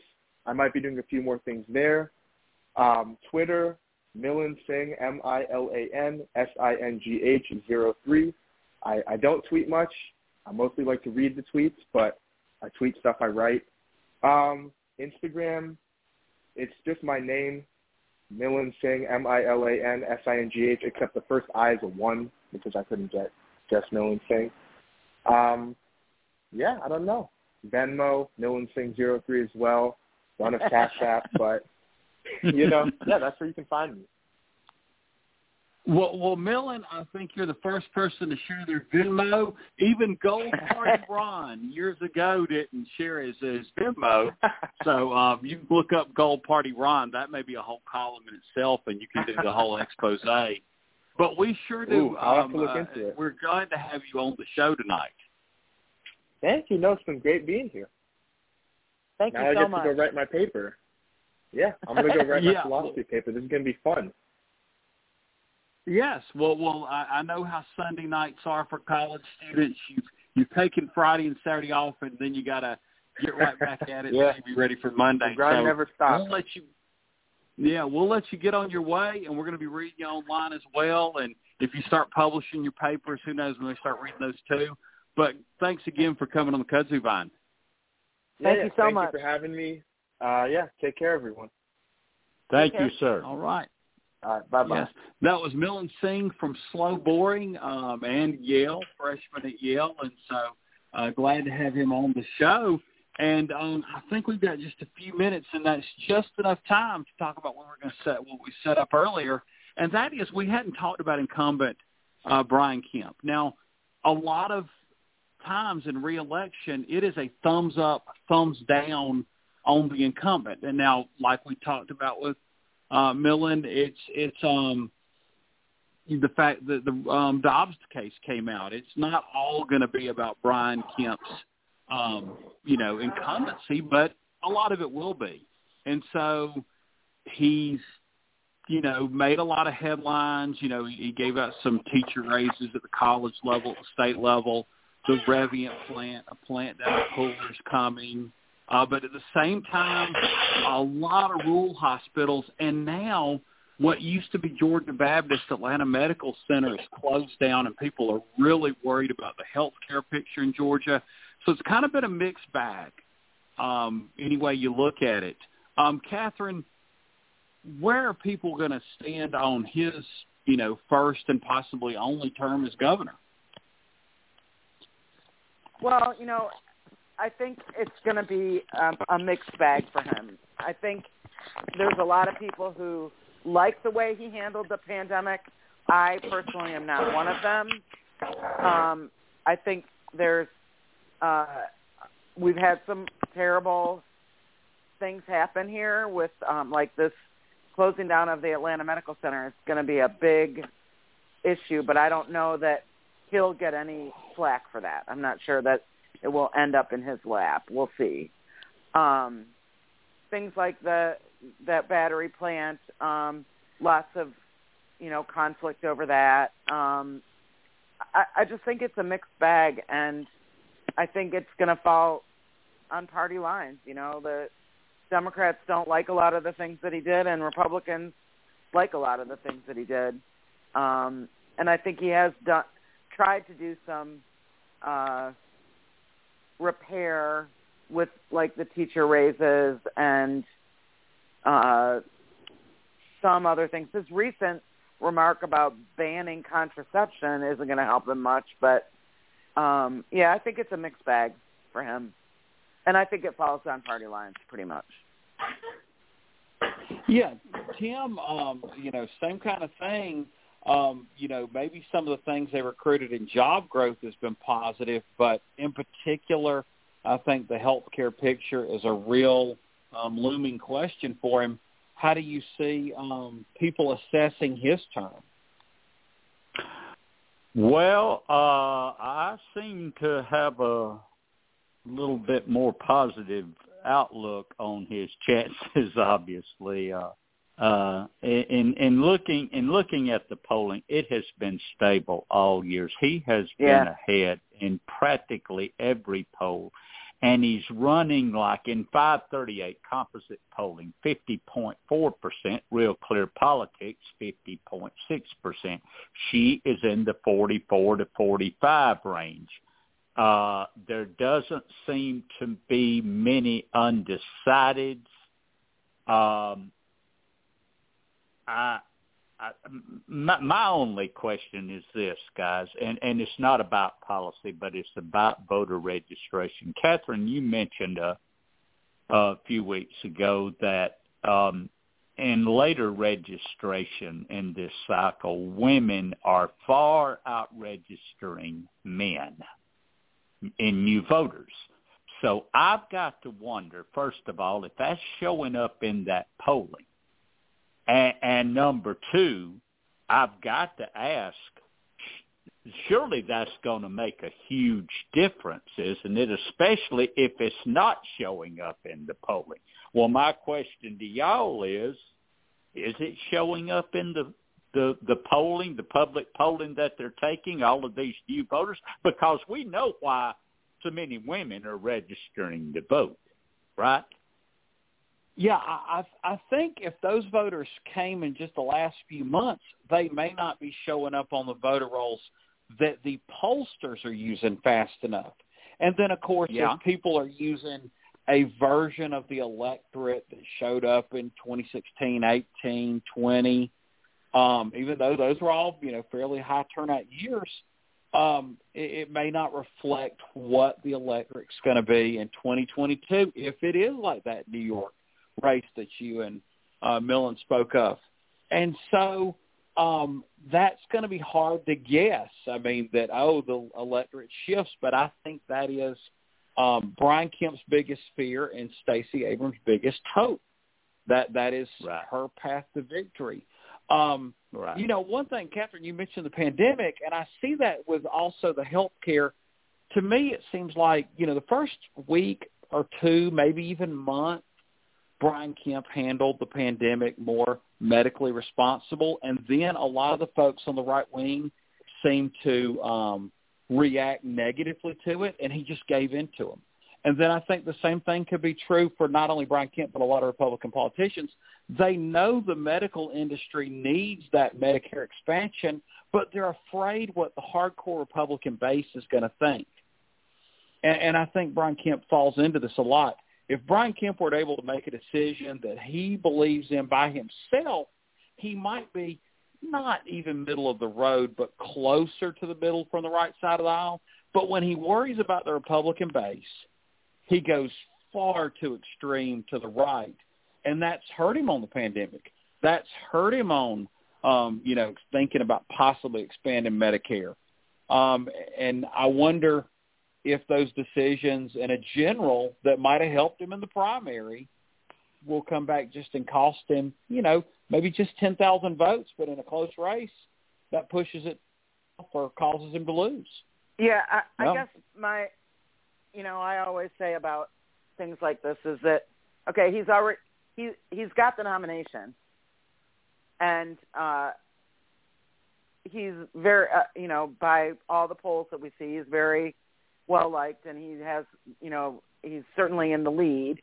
I might be doing a few more things there. Twitter, Milan Singh, MilanSinghH03. I don't tweet much. I mostly like to read the tweets, but I tweet stuff I write. Instagram, it's just my name, Milan Singh, MilanSingh, except the first I is a 1 because I couldn't get just Milan Singh. Yeah, I don't know. Venmo, Milan Singh 03 as well. Run a Cash App, but you know, yeah, that's where you can find me. Well, Millen, I think you're the first person to share their Venmo. Even Gold Party Ron years ago didn't share his Venmo. So you can look up Gold Party Ron. That may be a whole column in itself, and you can do the whole expose. But we sure do. Ooh, I'll have to look into it. We're glad to have you on the show tonight. Thank you. No, it's been great being here. Thank you so much. Now I get to go write my paper. Yeah, I'm going to go write my philosophy paper. This is going to be fun. Yes, well, I know how Sunday nights are for college students. You've taken Friday and Saturday off, and then you got to get right back at it and be ready for Monday. The grind never stops. We'll let you get on your way, and we're going to be reading you online as well. And if you start publishing your papers, who knows when they start reading those too. But thanks again for coming on the Kudzu Vine. Thank you so much. Thank you for having me. Take care, everyone. Thank you, sir. All right, bye-bye. Yes, that was Milan Singh from Slow Boring and Yale, freshman at Yale, and so glad to have him on the show. And I think we've got just a few minutes, and that's just enough time to talk about what we set up earlier, and that is we hadn't talked about incumbent Brian Kemp. Now, a lot of times in re-election, it is a thumbs up, thumbs down on the incumbent. And now, like we talked about with Millen, it's the fact that the Dobbs case came out. It's not all going to be about Brian Kemp's, incumbency, but a lot of it will be. And so he's, made a lot of headlines. He gave out some teacher raises at the college level, at the state level, the Revient plant, a plant down at Pooler's coming. But at the same time, a lot of rural hospitals, and now what used to be Georgia Baptist Atlanta Medical Center is closed down, and people are really worried about the healthcare picture in Georgia. So it's kind of been a mixed bag, any way you look at it. Catherine, where are people going to stand on his, first and possibly only term as governor? Well, I think it's going to be a mixed bag for him. I think there's a lot of people who like the way he handled the pandemic. I personally am not one of them. I think there's we've had some terrible things happen here with like this closing down of the Atlanta Medical Center. It's going to be a big issue, but I don't know that he'll get any flack for that. I'm not sure that it will end up in his lap. We'll see. Things like that battery plant, lots of, conflict over that. I just think it's a mixed bag, and I think it's going to fall on party lines. The Democrats don't like a lot of the things that he did, and Republicans like a lot of the things that he did. And I think he has tried to do some repair with like the teacher raises and some other things. His recent remark about banning contraception isn't going to help him much, but I think it's a mixed bag for him. And I think it falls on party lines pretty much. Yeah. Tim, same kind of thing. Maybe some of the things they recruited in job growth has been positive, but in particular, I think the healthcare picture is a real looming question for him. How do you see people assessing his term? Well, I seem to have a little bit more positive outlook on his chances, obviously. In looking at the polling, it has been stable all years. He has been ahead in practically every poll. And he's running like in 538 composite polling, 50.4%, Real Clear Politics, 50.6%. She is in the 44 to 45 range. There doesn't seem to be many undecideds. My only question is this, guys, and it's not about policy, but it's about voter registration. Catherine, you mentioned a few weeks ago that in later registration in this cycle, women are far out-registering men in new voters. So I've got to wonder, first of all, if that's showing up in that polling. And number two, I've got to ask, surely that's going to make a huge difference, isn't it? Especially if it's not showing up in the polling. Well, my question to y'all is it showing up in the polling, the public polling that they're taking, all of these new voters? Because we know why so many women are registering to vote, right? Yeah, I think if those voters came in just the last few months, they may not be showing up on the voter rolls that the pollsters are using fast enough. And then, of course, if people are using a version of the electorate that showed up in 2016, 18, 20, even though those were all, fairly high turnout years, it may not reflect what the electorate's going to be in 2022 if it is like that New York race that you and Millen spoke of. And so that's going to be hard to guess. I mean, the electorate shifts, but I think that is Brian Kemp's biggest fear and Stacey Abrams' biggest hope. That is her path to victory. One thing, Catherine, you mentioned the pandemic, and I see that with also the health care. To me, it seems like, the first week or two, maybe even month, Brian Kemp handled the pandemic more medically responsible, and then a lot of the folks on the right wing seemed to react negatively to it, and he just gave in to them. And then I think the same thing could be true for not only Brian Kemp but a lot of Republican politicians. They know the medical industry needs that Medicare expansion, but they're afraid what the hardcore Republican base is going to think. And I think Brian Kemp falls into this a lot. If Brian Kemp were able to make a decision that he believes in by himself, he might be not even middle of the road, but closer to the middle from the right side of the aisle. But when he worries about the Republican base, he goes far too extreme to the right, and that's hurt him on the pandemic. That's hurt him on, thinking about possibly expanding Medicare. And I wonder – if those decisions and a general that might have helped him in the primary will come back just and cost him, maybe just 10,000 votes, but in a close race, that pushes it or causes him to lose. Yeah, I guess my, I always say about things like this is that, okay, he's got the nomination, and he's very, by all the polls that we see, he's very well-liked, and he has, he's certainly in the lead.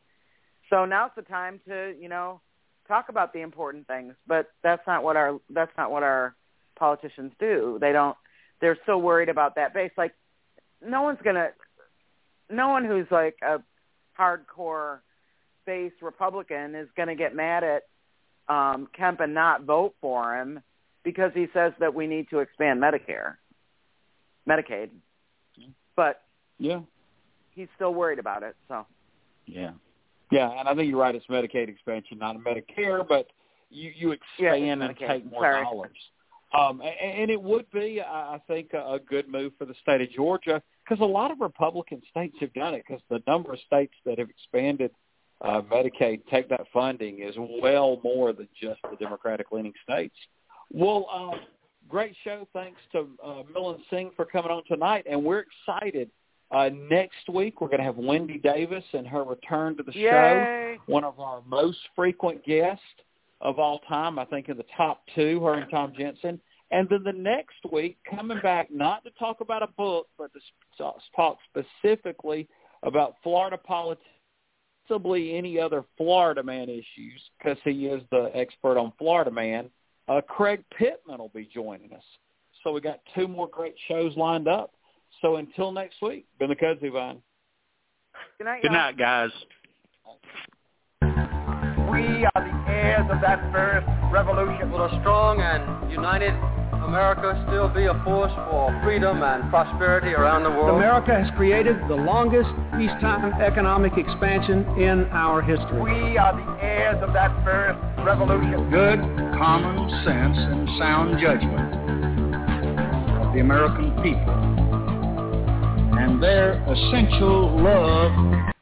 So now's the time to, talk about the important things, but that's not what our politicians do. They're so worried about that base. Like no one who's like a hardcore base Republican is going to get mad at Kemp and not vote for him because he says that we need to expand Medicaid. But yeah, he's still worried about it. So yeah, and I think you're right. It's Medicaid expansion, not a Medicare, but you expand and take more dollars. And it would be, I think, a good move for the state of Georgia because a lot of Republican states have done it because the number of states that have expanded Medicaid take that funding is well more than just the Democratic-leaning states. Well. Great show. Thanks to Milan Singh for coming on tonight, and we're excited. Next week, we're going to have Wendy Davis and her return to the show, one of our most frequent guests of all time, I think in the top two, her and Tom Jensen. And then the next week, coming back not to talk about a book, but to talk specifically about Florida politics, possibly any other Florida man issues, because he is the expert on Florida man. Craig Pittman will be joining us. So we got two more great shows lined up. So until next week, been the Kudzu Vine. Good night, y'all. Good night, guys. We are the heirs of that first revolution. Will a strong and united America still be a force for freedom and prosperity around the world? America has created the longest peacetime economic expansion in our history. We are the heirs of that first revolution. Good common sense and sound judgment of the American people and their essential love